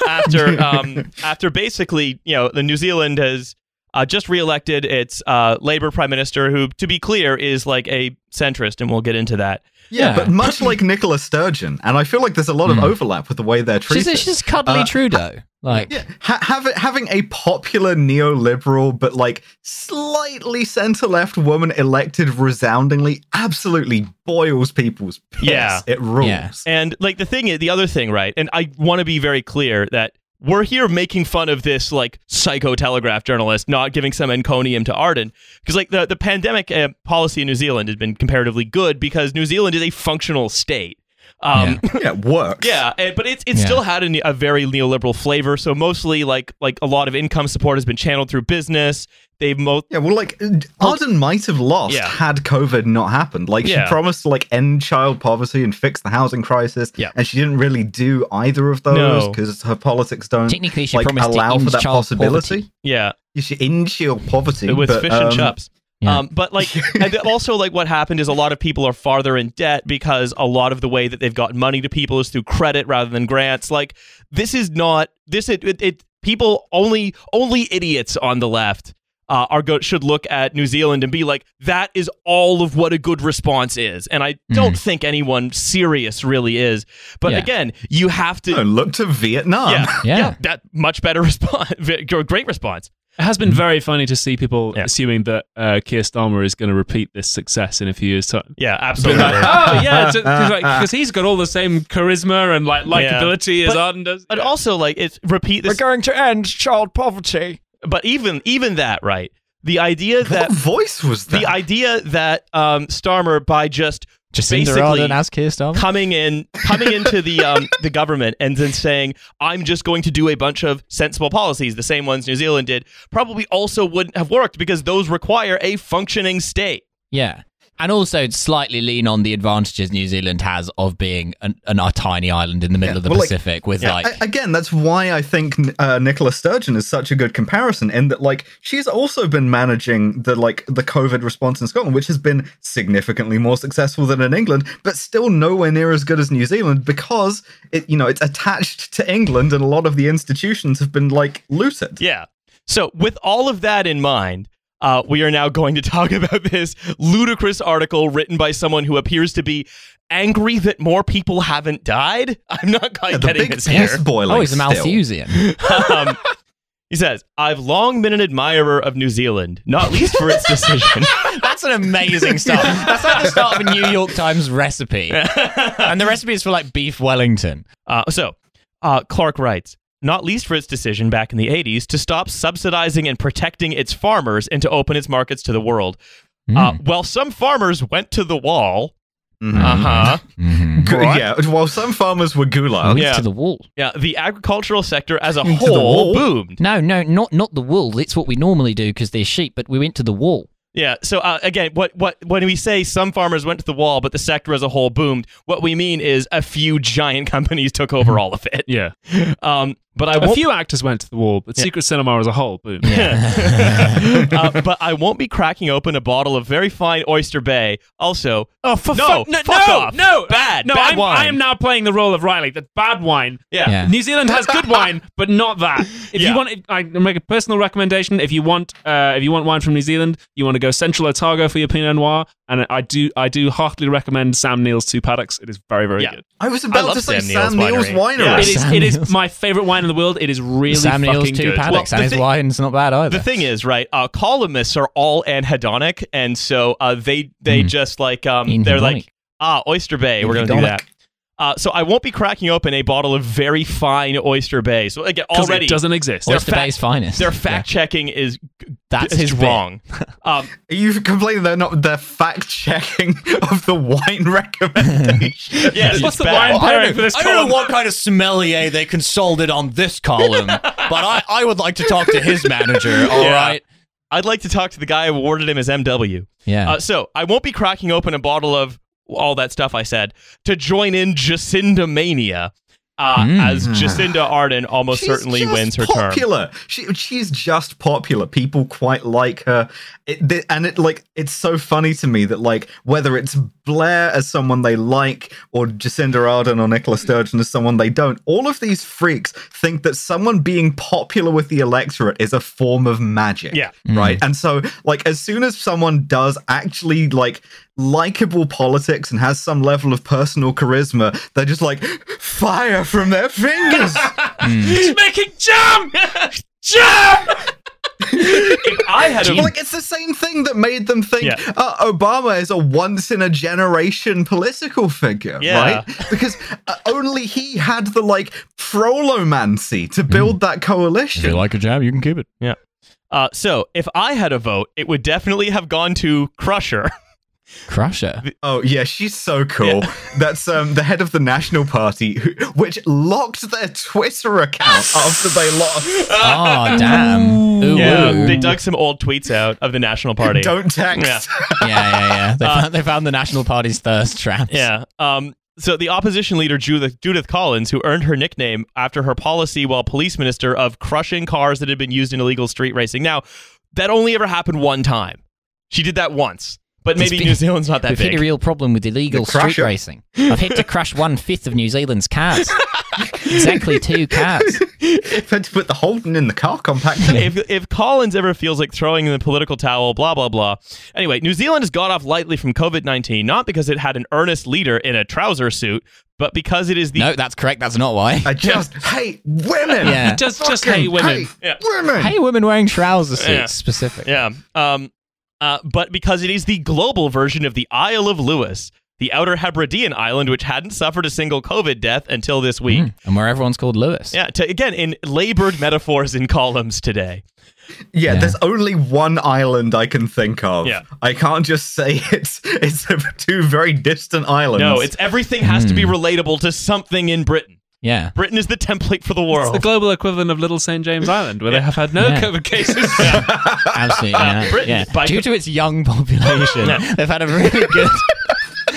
after um, after basically, you know, the New Zealand has uh, just reelected its uh, Labour Prime Minister, who, to be clear, is like a centrist, and we'll get into that. Yeah, yeah. But much like Nicola Sturgeon, and I feel like there's a lot of mm. overlap with the way they're treated. She's, she's cuddly uh, Trudeau. Ha- like yeah, ha- have it, having a popular neoliberal, but like slightly centre-left woman elected resoundingly absolutely boils people's piss. Yeah. It rules. Yeah. And like the thing is, the other thing, right, and I want to be very clear that we're here making fun of this, like, psycho Telegraph journalist not giving some encomium to Ardern. Because, like, the, the pandemic uh, policy in New Zealand has been comparatively good because New Zealand is a functional state. Um, yeah. yeah, it works. Yeah, and, but it's it's yeah. still had a, a very neoliberal flavor. So mostly, like, like a lot of income support has been channeled through business. They've most yeah. Well, like Ardern might have lost yeah. had COVID not happened. Like yeah. she promised to like end child poverty and fix the housing crisis, yeah. and she didn't really do either of those because no. her politics don't technically she like promised allow to for that possibility. Poverty. Yeah, she end child poverty with but, fish um, and chips. Yeah. Um, but like, and also like what happened is a lot of people are farther in debt because a lot of the way that they've gotten money to people is through credit rather than grants. Like this is not this it it, it people only only idiots on the left. Uh, our go- should look at New Zealand and be like, that is all of what a good response is. And I don't mm. think anyone serious really is. But yeah. again, you have to... Oh, look to Vietnam. Yeah, yeah. yeah that much better response. Great response. It has been very funny to see people yeah. assuming that uh, Keir Starmer is going to repeat this success in a few years' time. Yeah, absolutely. Like, oh, yeah, because uh, like, uh, he's got all the same charisma and like likability yeah. as Ardern does. And yeah. also, like, it's repeat this... We're going to end child poverty. But even even that, right? The idea that what voice was that? The idea that um, Starmer, by just Jacinda Ardern as Keir Starmer coming in, coming into the um, the government and then saying, "I'm just going to do a bunch of sensible policies," the same ones New Zealand did, probably also wouldn't have worked because those require a functioning state. Yeah. And also slightly lean on the advantages New Zealand has of being an, an, a tiny island in the middle yeah, of the well, Pacific. Like, with yeah. like I, again, that's why I think uh, Nicola Sturgeon is such a good comparison in that, like, she's also been managing the like the COVID response in Scotland, which has been significantly more successful than in England, but still nowhere near as good as New Zealand because it, you know, it's attached to England, and a lot of the institutions have been like looted. Yeah. So with all of that in mind. Uh, we are now going to talk about this ludicrous article written by someone who appears to be angry that more people haven't died. I'm not quite yeah, getting the big this here. Oh, he's a Malthusian. um, he says, "I've long been an admirer of New Zealand, not least for its decision." That's an amazing start. That's like the start of a New York Times recipe. And the recipe is for like beef Wellington. Uh, so uh, Clark writes, "Not least for its decision back in the eighties to stop subsidizing and protecting its farmers and to open its markets to the world." Mm. Uh, while some farmers went to the wall... Mm-hmm. Uh-huh. Mm-hmm. G- yeah, while some farmers were gulags. Yeah. To the wall. Yeah, the agricultural sector as a whole boomed. No, no, not not the wool. It's what we normally do because they're sheep, but we went to the wall. Yeah, so uh, again, what, what when we say some farmers went to the wall, but the sector as a whole boomed, what we mean is a few giant companies took over all of it. Yeah. Um, but I won't... A few actors went to the wall, but yeah. Secret Cinema as a whole boomed. Yeah. uh, but I won't be cracking open a bottle of very fine Oyster Bay. Also, oh, for no, fu- no, fuck no, off. No, bad, no, bad I'm, wine. I am now playing the role of Riley, the bad wine. Yeah. yeah. New Zealand has good wine, but not that. If yeah. you want, I make a personal recommendation. If you want, uh, if you want wine from New Zealand, you want to go Central Otago for your Pinot Noir And I do I do heartily recommend Sam Neill's Two Paddocks. It is very, very yeah. good. I was about I to say Sam Neill's Winery. Yeah. It, is, it is my favourite wine in the world. It is really Sam fucking Neill's Two good. Paddocks well, and his thi- wine's not bad either. The thing is, right, uh, columnists are all anhedonic, and so uh, they they mm. just like, um, they're like, ah, Oyster Bay, we're going to do that. Uh, so I won't be cracking open a bottle of very fine Oyster Bay. So again, already it doesn't exist. Oyster fact, Bay's finest. Their fact yeah. checking is that's is his wrong. Um, You've complained they're not the fact checking of the wine recommendation. Yes, what's the bad. wine pairing well, for this? I column? don't know what kind of sommelier they consulted on this column, but I, I would like to talk to his manager. All yeah. right. I'd like to talk to the guy who awarded him his M W. Yeah. Uh, so I won't be cracking open a bottle of all that stuff I said to join in Jacinda Mania, uh, mm. as Jacinda Ardern almost she's certainly wins her popular. term. She, she's just popular. People quite like her. It, they, and it like it's so funny to me that like whether it's Blair as someone they like or Jacinda Ardern or Nicola Sturgeon as someone they don't, all of these freaks think that someone being popular with the electorate is a form of magic. Yeah. Right. Mm. And so like as soon as someone does actually like likable politics and has some level of personal charisma, they're just like fire from their fingers. mm. He's making jam, jam. If I had a... like, it's the same thing that made them think yeah. uh, Obama is a once in a generation political figure, yeah. right? Because uh, only he had the like prolomancy to build mm. that coalition. If you like a jam, you can keep it. Yeah. Uh, so if I had a vote, it would definitely have gone to Crusher. Crusher. Oh yeah, she's so cool. Yeah. That's um, the head of the National Party, who, which locked their Twitter account after they lost. Oh damn! Ooh. Yeah, they dug some old tweets out of the National Party. Don't text. Yeah, yeah, yeah. yeah. They, uh, found, they found the National Party's thirst traps. Yeah. Um. So the opposition leader Judith, Judith Collins, who earned her nickname after her policy while police minister of crushing cars that had been used in illegal street racing. Now, that only ever happened one time. She did that once. But maybe been, New Zealand's not that we've big. We've hit a real problem with illegal street racing. I've had to crush one-fifth of New Zealand's cars. Exactly two cars. If I had to put the Holden in the car compactor. If, if Collins ever feels like throwing in the political towel, blah, blah, blah. Anyway, New Zealand has got off lightly from covid nineteen, not because it had an earnest leader in a trouser suit, but because it is the... No, that's correct. That's not why. I just hate women. Yeah. Just, just hate women. Hate yeah. women. Hate women wearing trouser suits, yeah. specific. Yeah. Um... Uh, but because it is the global version of the Isle of Lewis, the outer Hebridean island, which hadn't suffered a single COVID death until this week. Mm, and where everyone's called Lewis. Yeah, to, again, in labored metaphors in columns today. Yeah, yeah, there's only one island I can think of. Yeah. I can't just say it's it's two very distant islands. No, it's everything has mm. to be relatable to something in Britain. Yeah, Britain is the template for the world. It's the global equivalent of Little Saint James Island, where yeah. they have had no yeah. COVID cases. Yeah. Absolutely, yeah. Uh, Britain, yeah. Due to its young population, yeah. they've had a really good...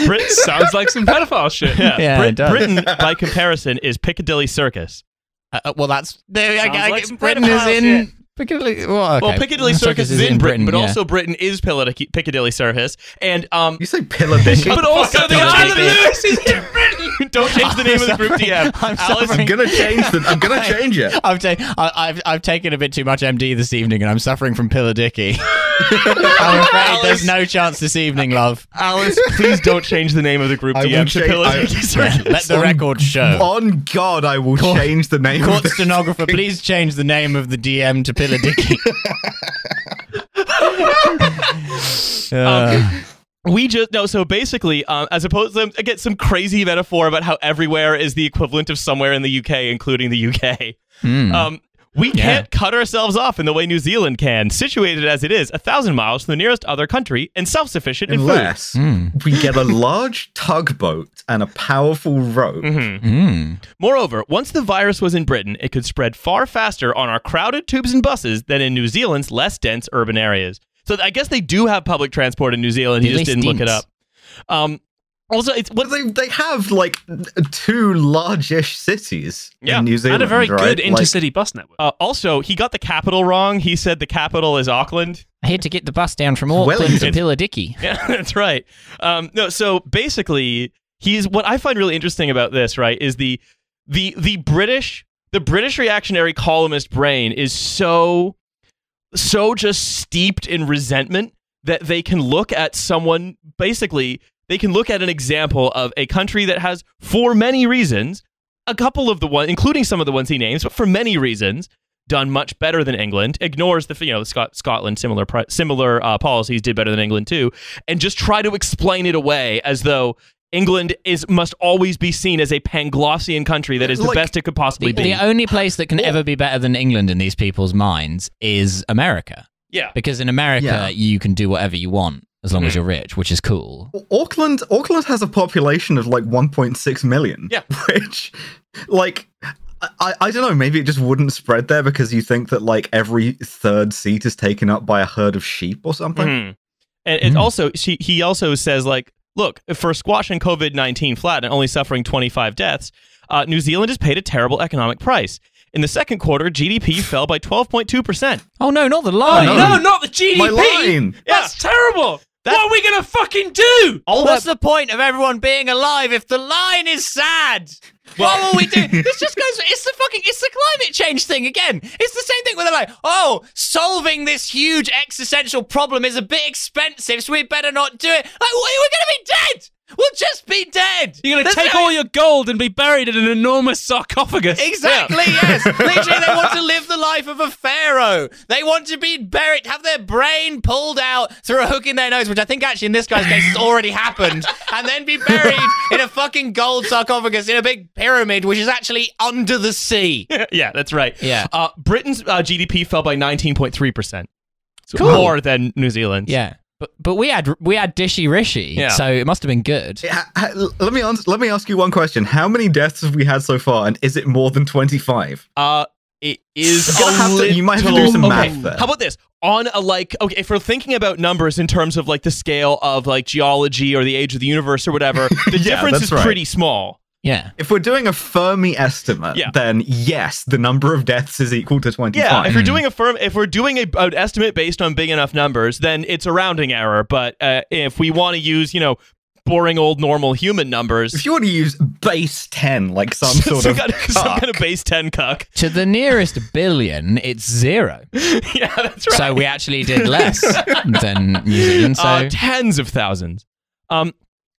Britain sounds like some pedophile shit. Yeah, yeah Brit- it does. Britain, by comparison, is Piccadilly Circus. Uh, well, that's... There, I, I, like Britain is in... Yeah. Piccadilly, well, okay. well, Piccadilly Circus, Circus is in Britain, Britain but yeah. also Britain is Piccadilly Circus, and um, you say Piccadilly, but also the Isle of Lewis is in Britain. Don't change the name of the group D M. I'm, Alice, I'm gonna change the, I'm gonna change it. I've, ta- I, I've I've taken a bit too much M D this evening, and I'm suffering from Pilladicky. I'm afraid Alice, there's no chance this evening, love. Alice, please don't change the name of the group I D M to change, Piccadilly I, Circus. Yeah, let the on, record show. On God, I will court, change the name. Court of the stenographer, thing. Please change the name of the D M to. uh. um, we just no. So basically, um, as opposed to again, some crazy metaphor about how everywhere is the equivalent of somewhere in the U K, including the U K. Mm. Um, we yeah. can't cut ourselves off in the way New Zealand can, situated as it is a thousand miles from the nearest other country and self-sufficient unless in food. Unless we get a large tugboat and a powerful rope. Mm-hmm. Mm. Moreover, once the virus was in Britain, it could spread far faster on our crowded tubes and buses than in New Zealand's less dense urban areas. So I guess they do have public transport in New Zealand. You just didn't dense. look it up. Um, Also, it's what they they have like two large-ish cities yeah. in New Zealand, and a very right? good intercity like, bus network. Uh, also, he got the capital wrong. He said the capital is Auckland. I had to get the bus down from Auckland Wellington. to Pilladicky. Yeah, that's right. Um, no, so basically, he's what I find really interesting about this, right, is the the the British the British reactionary columnist brain is so so just steeped in resentment that they can look at someone, basically, they can look at an example of a country that has, for many reasons, a couple of the ones, including some of the ones he names, but for many reasons, done much better than England, ignores the, you know, Scot- Scotland, similar similar uh, policies did better than England too, and just try to explain it away as though England is must always be seen as a Panglossian country that is the like, best it could possibly the, be. The only place that can yeah. ever be better than England in these people's minds is America. Yeah. Because in America, yeah. you can do whatever you want as long mm. as you're rich, which is cool. Auckland Auckland has a population of like one point six million. Yeah. Which, like, I, I don't know, maybe it just wouldn't spread there because you think that, like, every third seat is taken up by a herd of sheep or something. Mm. And mm. it also, she, he also says, like, look, for squashing COVID nineteen flat and only suffering twenty-five deaths, uh, New Zealand has paid a terrible economic price. In the second quarter, G D P fell by twelve point two percent. Oh, no, not the line. Oh, no. no, not the G D P. My line. That's yeah. terrible. That's... What are we going to fucking do? All What's that... the point of everyone being alive if the line is sad? What will we do? This just goes, it's the fucking, it's the climate change thing again. It's the same thing where they're like, oh, solving this huge existential problem is a bit expensive, so we better not do it. Like, we're going to be dead. We'll just be dead. You're going to take no... all your gold and be buried in an enormous sarcophagus. Exactly, yeah. yes. Literally, they want to live the life of a pharaoh. They want to be buried, have their brain pulled out through a hook in their nose, which I think actually in this guy's case has already happened, and then be buried in a fucking gold sarcophagus in a big pyramid, which is actually under the sea. yeah, that's right. Yeah. Uh, Britain's uh, G D P fell by nineteen point three percent. So cool. More than New Zealand's. Yeah. But, but we had we had Dishy Rishi, yeah. so it must have been good. Yeah, let me answer, let me ask you one question: how many deaths have we had so far, and is it more than twenty-five? Uh it is. A little... to, you might have to do some okay. math there. How about this? On a like, okay, if we're thinking about numbers in terms of like the scale of like geology or the age of the universe or whatever, the yeah, difference is right. pretty small. Yeah. If we're doing a Fermi estimate, yeah. then yes, the number of deaths is equal to twenty-five. Yeah. If you're doing a firm, if we're doing a, an estimate based on big enough numbers, then it's a rounding error. But uh, if we want to use, you know, boring old normal human numbers, if you want to use base ten, like some sort some of kind of, some kind of base ten cuck to the nearest billion, it's zero. yeah, that's right. So we actually did less than New Zealand. So uh, tens of thousands. Um,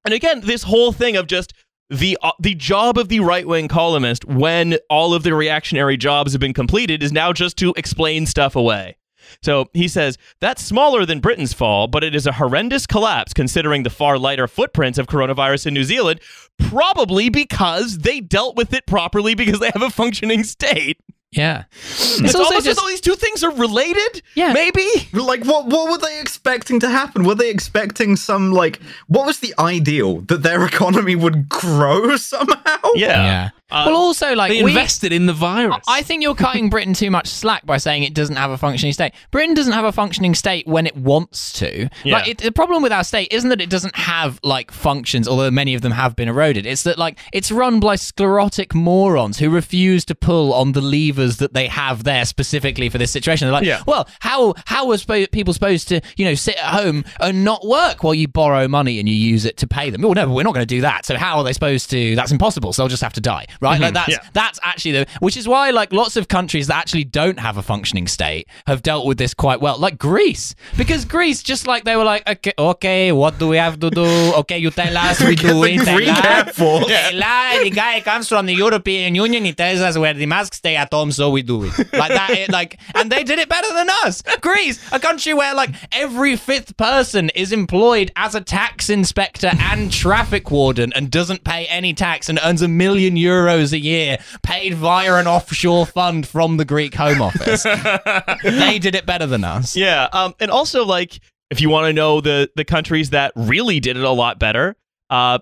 and again, this whole thing of just. The uh, the job of the right-wing columnist when all of the reactionary jobs have been completed is now just to explain stuff away. So he says, that's smaller than Britain's fall, but it is a horrendous collapse considering the far lighter footprints of coronavirus in New Zealand, probably because they dealt with it properly because they have a functioning state. Yeah. It's, it's also almost just, as though these two things are related? Yeah. Maybe? Like, what what were they expecting to happen? Were they expecting some, like, what was the ideal? That their economy would grow somehow? Yeah. yeah. Uh, well, also, like... They invested we, in the virus. I think you're cutting Britain too much slack by saying it doesn't have a functioning state. Britain doesn't have a functioning state when it wants to. Yeah. Like, it, the problem with our state isn't that it doesn't have, like, functions, although many of them have been eroded. It's that, like, it's run by sclerotic morons who refuse to pull on the levers that they have there specifically for this situation. They're like, yeah. well, how how are sp- people supposed to, you know, sit at home and not work while you borrow money and you use it to pay them? Oh, no, we're not going to do that. So how are they supposed to? That's impossible. So they'll just have to die, right? Mm-hmm. Like that's yeah. that's actually the, which is why like lots of countries that actually don't have a functioning state have dealt with this quite well, like Greece, because Greece just like they were like, okay, okay, what do we have to do? Okay, you tell us we do it. The guy comes from the European Union. He tells us where the masks stay at home. So we do it like that. It, like, and they did it better than us. Greece, a country where like every fifth person is employed as a tax inspector and traffic warden and doesn't pay any tax and earns a million euros a year, paid via an offshore fund from the Greek Home Office. They did it better than us. Yeah, um, and also like if you want to know the the countries that really did it a lot better. Uh,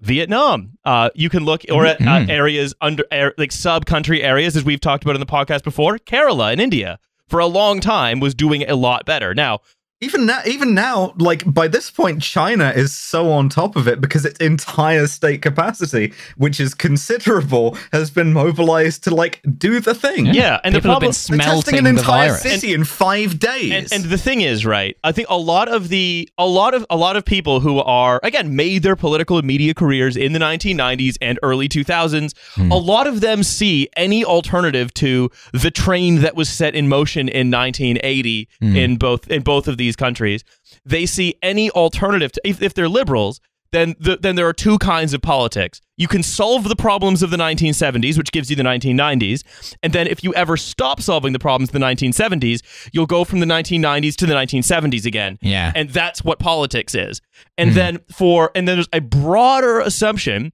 Vietnam. Uh, you can look or at uh, areas under er, like sub-country areas, as we've talked about in the podcast before. Kerala in India for a long time was doing a lot better. Now, even now, even now, like by this point, China is so on top of it because its entire state capacity, which is considerable, has been mobilized to like do the thing. Yeah, yeah. And people the problem is testing an entire city and, in five days. And, and the thing is, right? I think a lot of the a lot of a lot of people who are again made their political and media careers in the nineteen nineties and early two thousands. Hmm. A lot of them see any alternative to the train that was set in motion in nineteen eighty hmm. in both in both of these these countries, they see any alternative to, if, if they're liberals, then the, then there are two kinds of politics. You can solve the problems of the nineteen seventies, which gives you the nineteen nineties, and then if you ever stop solving the problems of the nineteen seventies, you'll go from the nineteen nineties to the nineteen seventies again. Yeah. And that's what politics is. And mm-hmm. then for and then there's a broader assumption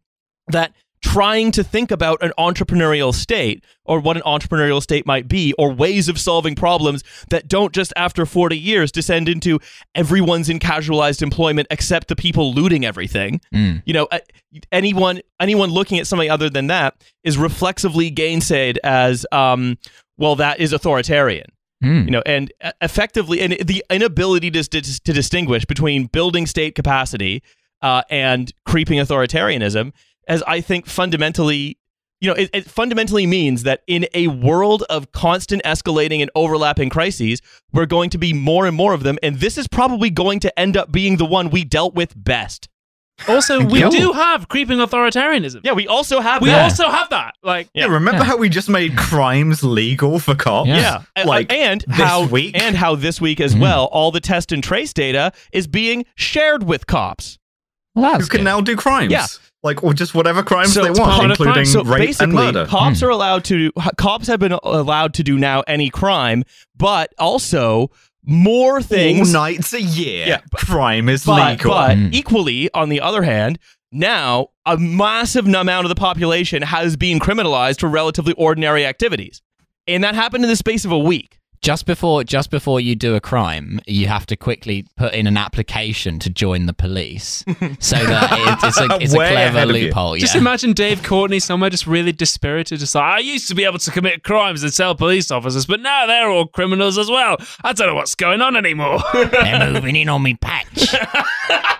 that trying to think about an entrepreneurial state, or what an entrepreneurial state might be, or ways of solving problems that don't just after forty years descend into everyone's in casualized employment except the people looting everything. Mm. You know, anyone anyone looking at something other than that is reflexively gainsaid as, um, well, that is authoritarian. Mm. You know, and effectively, and the inability to to distinguish between building state capacity uh, and creeping authoritarianism. As I think fundamentally, you know, it, it fundamentally means that in a world of constant escalating and overlapping crises, we're going to be more and more of them. And this is probably going to end up being the one we dealt with best. Also, we Yo. do have creeping authoritarianism. Yeah, we also have we that. also have that. Like, yeah, yeah remember yeah. how we just made crimes legal for cops? Yeah, yeah. Like and this how week? and how this week as mm. well, all the test and trace data is being shared with cops. Well, that's who can good. now do crimes. Yeah. Like, or just whatever crimes so they want, including so rape and murder. Cops mm. are allowed to, cops have been allowed to do now any crime, but also more things. All nights a year, yeah, but, crime is but, legal. But mm. equally, on the other hand, now a massive amount of the population has been criminalized for relatively ordinary activities. And that happened in the space of a week. Just before, just before you do a crime, you have to quickly put in an application to join the police, so that it, it's a, it's a clever loophole. Yeah. Just imagine Dave Courtney somewhere just really dispirited, just like, I used to be able to commit crimes and sell police officers, but now they're all criminals as well. I don't know what's going on anymore. They're moving in on me patch.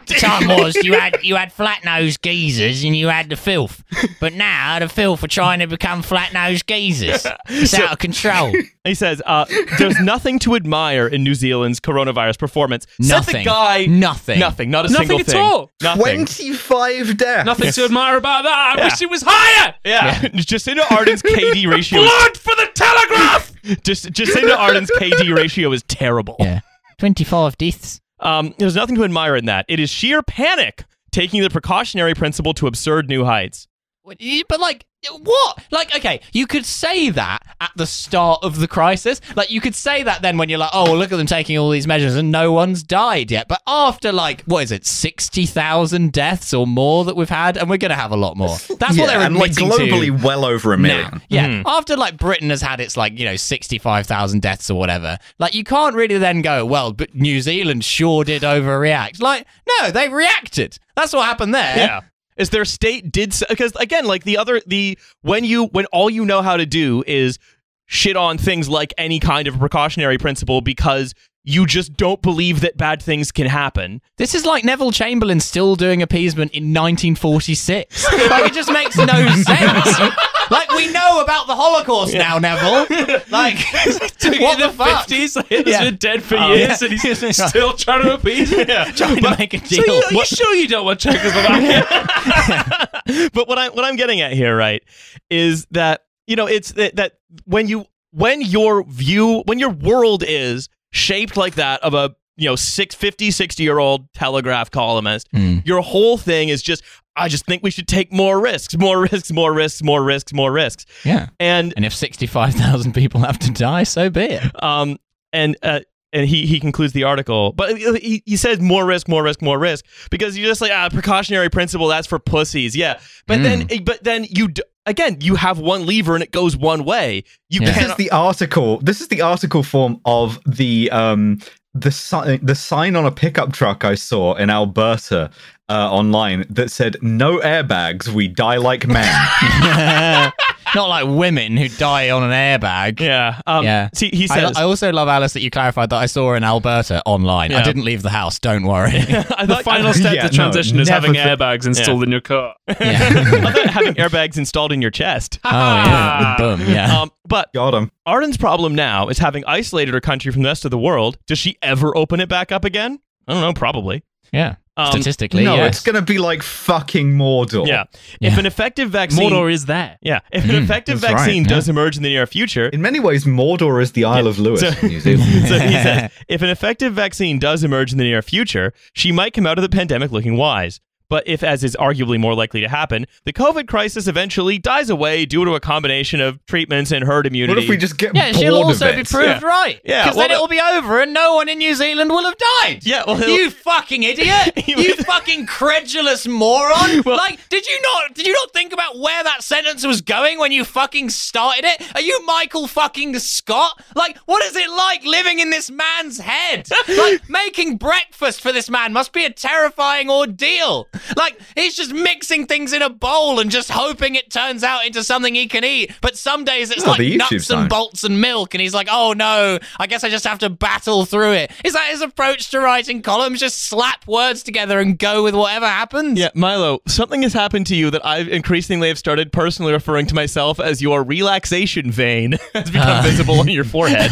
Time was you had you had flat nosed geezers and you had the filth, but now the filth are trying to become flat nosed geezers. It's so, out of control. He says, uh, "There's nothing to admire in New Zealand's coronavirus performance." Nothing. Said the guy, nothing. Nothing. Not a nothing single thing. Nothing at all. Nothing. Twenty-five deaths. Nothing yes. to admire about that. I yeah. wish it was higher. Yeah. yeah. Jacinda Ardern's K D ratio. Blood for the Telegraph. Just Jacinda Ardern's K D ratio is terrible. Yeah. Twenty-five deaths. Um, there's nothing to admire in that. It is sheer panic, taking the precautionary principle to absurd new heights. But like, what? Like, okay, you could say that at the start of the crisis. Like, you could say that then when you're like, oh, well, look at them taking all these measures and no one's died yet. But after like, what is it, sixty thousand deaths or more that we've had, and we're going to have a lot more. That's yeah, what they're admitting to. And like globally, to well over a million. Now. Yeah. Mm. After like Britain has had its like, you know, sixty-five thousand deaths or whatever, like you can't really then go, well, but New Zealand sure did overreact. Like, no, they reacted. That's what happened there. Yeah. Is their state did because again, like the other the when you when all you know how to do is shit on things like any kind of precautionary principle because you just don't believe that bad things can happen. This is like Neville Chamberlain still doing appeasement in nineteen forty-six. Like it just makes no sense. Like we know about the Holocaust yeah. now, Neville. Like what the, the fuck? fifties, like, it's yeah. been dead for oh, years, yeah. and he's right. still trying to appease it. Yeah. Trying but, to make a deal. So you, are you sure you don't want Czechoslovakia? yeah. But what I what I'm getting at here, right, is that you know it's that, that when you when your view when your world is shaped like that of a you know six, fifty, sixty year old Telegraph columnist, mm. your whole thing is just. I just think we should take more risks, more risks, more risks, more risks, more risks. Yeah. And and if sixty-five thousand people have to die, so be it. Um, and uh, and he, he concludes the article. But he, he says more risk, more risk, more risk. Because you're just like, ah, precautionary principle, that's for pussies. Yeah. But mm. then but then you... D- Again, you have one lever and it goes one way. You yeah. This is the article. This is the article form of the um the si- the sign on a pickup truck I saw in Alberta uh, online that said "No airbags, we die like men." Not like women who die on an airbag. Yeah. Um, yeah. See, he says. I, I also love, Alice, that you clarified that I saw in Alberta online. Yeah. I didn't leave the house. Don't worry. I the final step yeah, to transition no, is having th- airbags installed yeah. in your car. Yeah. I thought having airbags installed in your chest. Oh, yeah. Boom. Yeah. Um, but got him. Arden's problem now is having isolated her country from the rest of the world. Does she ever open it back up again? I don't know. Probably. Yeah. Um, Statistically, no, yes. It's going to be like fucking Mordor. Yeah. yeah. If an effective vaccine... Mordor is that. Yeah. If an mm, effective vaccine right, yeah. does emerge in the near future... In many ways, Mordor is the Isle yeah. of Lewis so, in New Zealand. So he says, if an effective vaccine does emerge in the near future, she might come out of the pandemic looking wise. But if, as is arguably more likely to happen, the COVID crisis eventually dies away due to a combination of treatments and herd immunity. What if we just get yeah, bored of it? Yeah, she'll also be proved yeah. right. Yeah, because well, then it'll be over and no one in New Zealand will have died. Yeah, well, you fucking idiot! You fucking credulous moron! Well, like, did you not? Did you not think about where that sentence was going when you fucking started it? Are you Michael fucking Scott? Like, what is it like living in this man's head? Like, making breakfast for this man must be a terrifying ordeal. Like, he's just mixing things in a bowl and just hoping it turns out into something he can eat. But some days it's oh, like nuts time. and bolts and milk, and he's like, oh no, I guess I just have to battle through it. Is that his approach to writing columns? Just slap words together and go with whatever happens? Yeah, Milo, something has happened to you that I've increasingly have started personally referring to myself as your relaxation vein has become uh. visible on your forehead.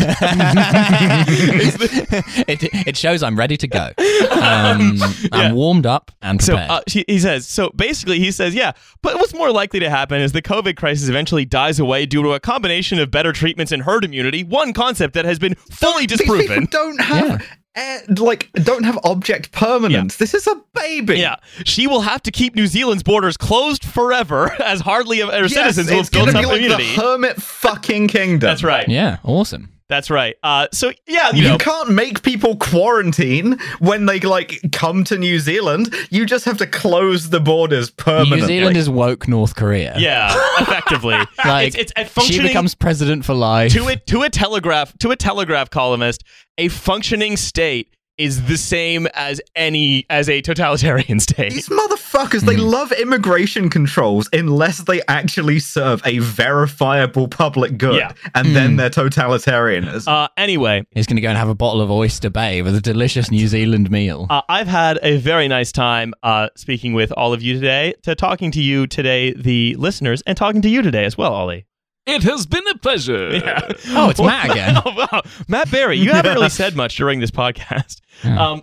it, it shows I'm ready to go. Um, I'm yeah. warmed up and prepared. So, Uh, he, he says, so basically he says, yeah, but what's more likely to happen is the COVID crisis eventually dies away due to a combination of better treatments and herd immunity, one concept that has been fully don't, disproven. These people don't have... Yeah. Uh, like, don't have object permanence. Yeah. This is a baby. Yeah. She will have to keep New Zealand's borders closed forever, as hardly her yes, citizens will build up immunity. Like the hermit fucking kingdom. That's right. Yeah, awesome. That's right. Uh, so, yeah, you, you know. can't make people quarantine when they, like, come to New Zealand. You just have to close the borders permanently. New Zealand like, is woke North Korea. Yeah, effectively. Like, it's, it's a functioning, she becomes president for life. To a, to a telegraph, to a telegraph columnist, a functioning state is the same as any as a totalitarian state. These motherfuckers, they mm. love immigration controls unless they actually serve a verifiable public good, yeah. and mm. then they're totalitarianism. Uh, anyway. He's going to go and have a bottle of Oyster Bay with a delicious New Zealand meal. Uh, I've had a very nice time uh, speaking with all of you today, to talking to you today, the listeners, and talking to you today as well, Ollie. It has been a pleasure. Yeah. Oh, it's Matt again. Oh, wow. Matt Berry, you haven't really said much during this podcast. Yeah. Um,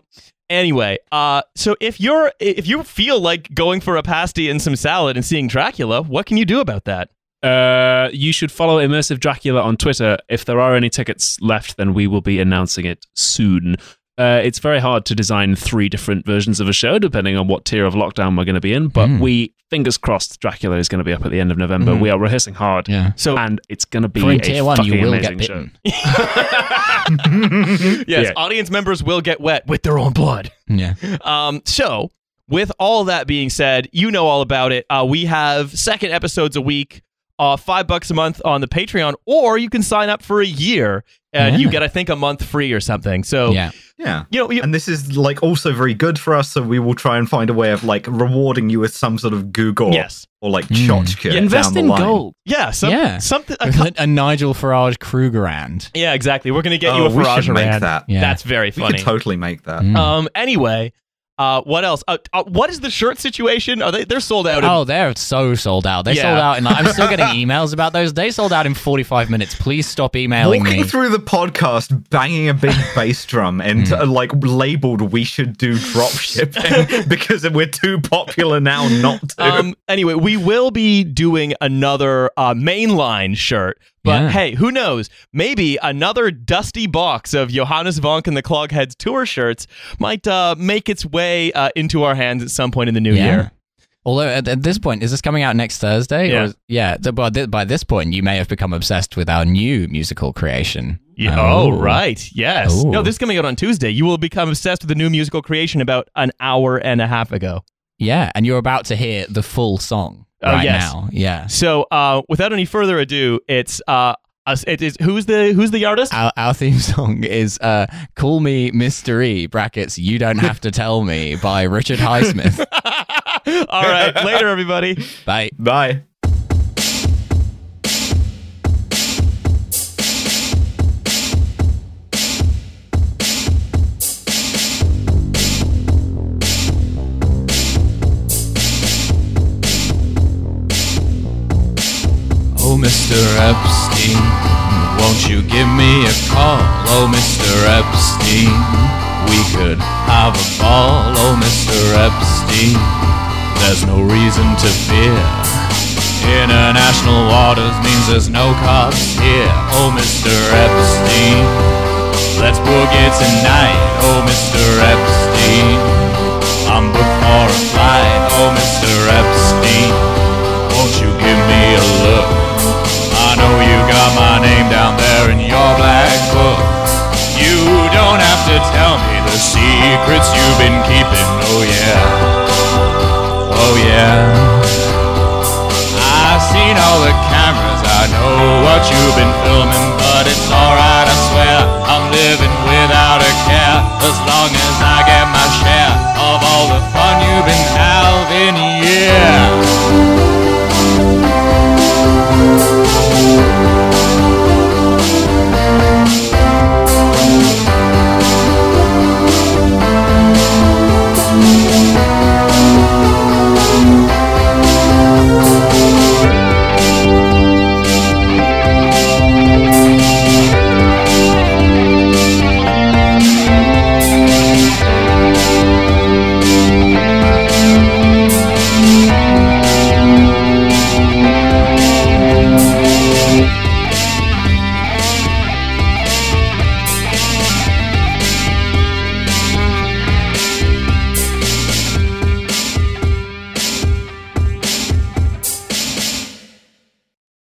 anyway, uh, so if you're if you feel like going for a pasty and some salad and seeing Dracula, what can you do about that? Uh, you should follow Immersive Dracula on Twitter. If there are any tickets left, then we will be announcing it soon. Uh, it's very hard to design three different versions of a show, depending on what tier of lockdown we're going to be in. But mm. we, fingers crossed, Dracula is going to be up at the end of November. Mm. We are rehearsing hard, yeah. so and it's going to be a tier one, fucking you will amazing get show. yes, yeah. Audience members will get wet with their own blood. Yeah. Um. So, with all that being said, you know all about it. Uh, we have second episodes a week. Uh, five bucks a month on the Patreon, or you can sign up for a year and yeah. you get, I think, a month free or something. So, yeah. yeah. You know, you, and this is like also very good for us. So we will try and find a way of like rewarding you with some sort of Google yes. or like mm. tchotchke. Yeah, invest in gold. Yeah. Some, yeah. Something. A, a Nigel Farage Krugerrand. Yeah, exactly. We're going to get oh, you a Farage we make that. Yeah. That's very funny. We could totally make that. Mm. Um. Anyway. Uh, what else? Uh, uh, what is the shirt situation? Are they? They're sold out. In- oh, they're so sold out. They yeah. sold out. In like, I'm still getting emails about those. They sold out in forty-five minutes. Please stop emailing Walking me. Walking through the podcast, banging a big bass drum, and mm. uh, like labeled, we should do drop shipping because we're too popular now not to. Um, anyway, we will be doing another uh, mainline shirt. But yeah. hey, who knows? Maybe another dusty box of Johannes Vonk and the Clogheads tour shirts might uh, make its way uh, into our hands at some point in the new yeah. year. Although at, at this point, is this coming out next Thursday? Yeah. Or, yeah th- by, th- by this point, you may have become obsessed with our new musical creation. Yeah. Oh, oh, right. Yes. Ooh. No, this is coming out on Tuesday. You will become obsessed with the new musical creation about an hour and a half ago. Yeah, and you're about to hear the full song. Oh, right yes. now. Yeah. So, uh, without any further ado, it's uh, it is who's the who's the artist? Our, our theme song is uh, "Call Me Mystery" (brackets You Don't Have to Tell Me) by Richard Highsmith. All right, later, everybody. Bye. Bye. Oh, Mister Epstein, won't you give me a call? Oh, Mister Epstein. We could have a ball, oh Mister Epstein. There's no reason to fear. International waters means there's no cops here, oh Mister Epstein. Let's boogie tonight, oh Mister Epstein. I'm booked for a flight, oh Mister Epstein. Won't you give me a look? I know you got my name down there in your black book. You don't have to tell me the secrets you've been keeping, oh yeah, oh yeah. I've seen all the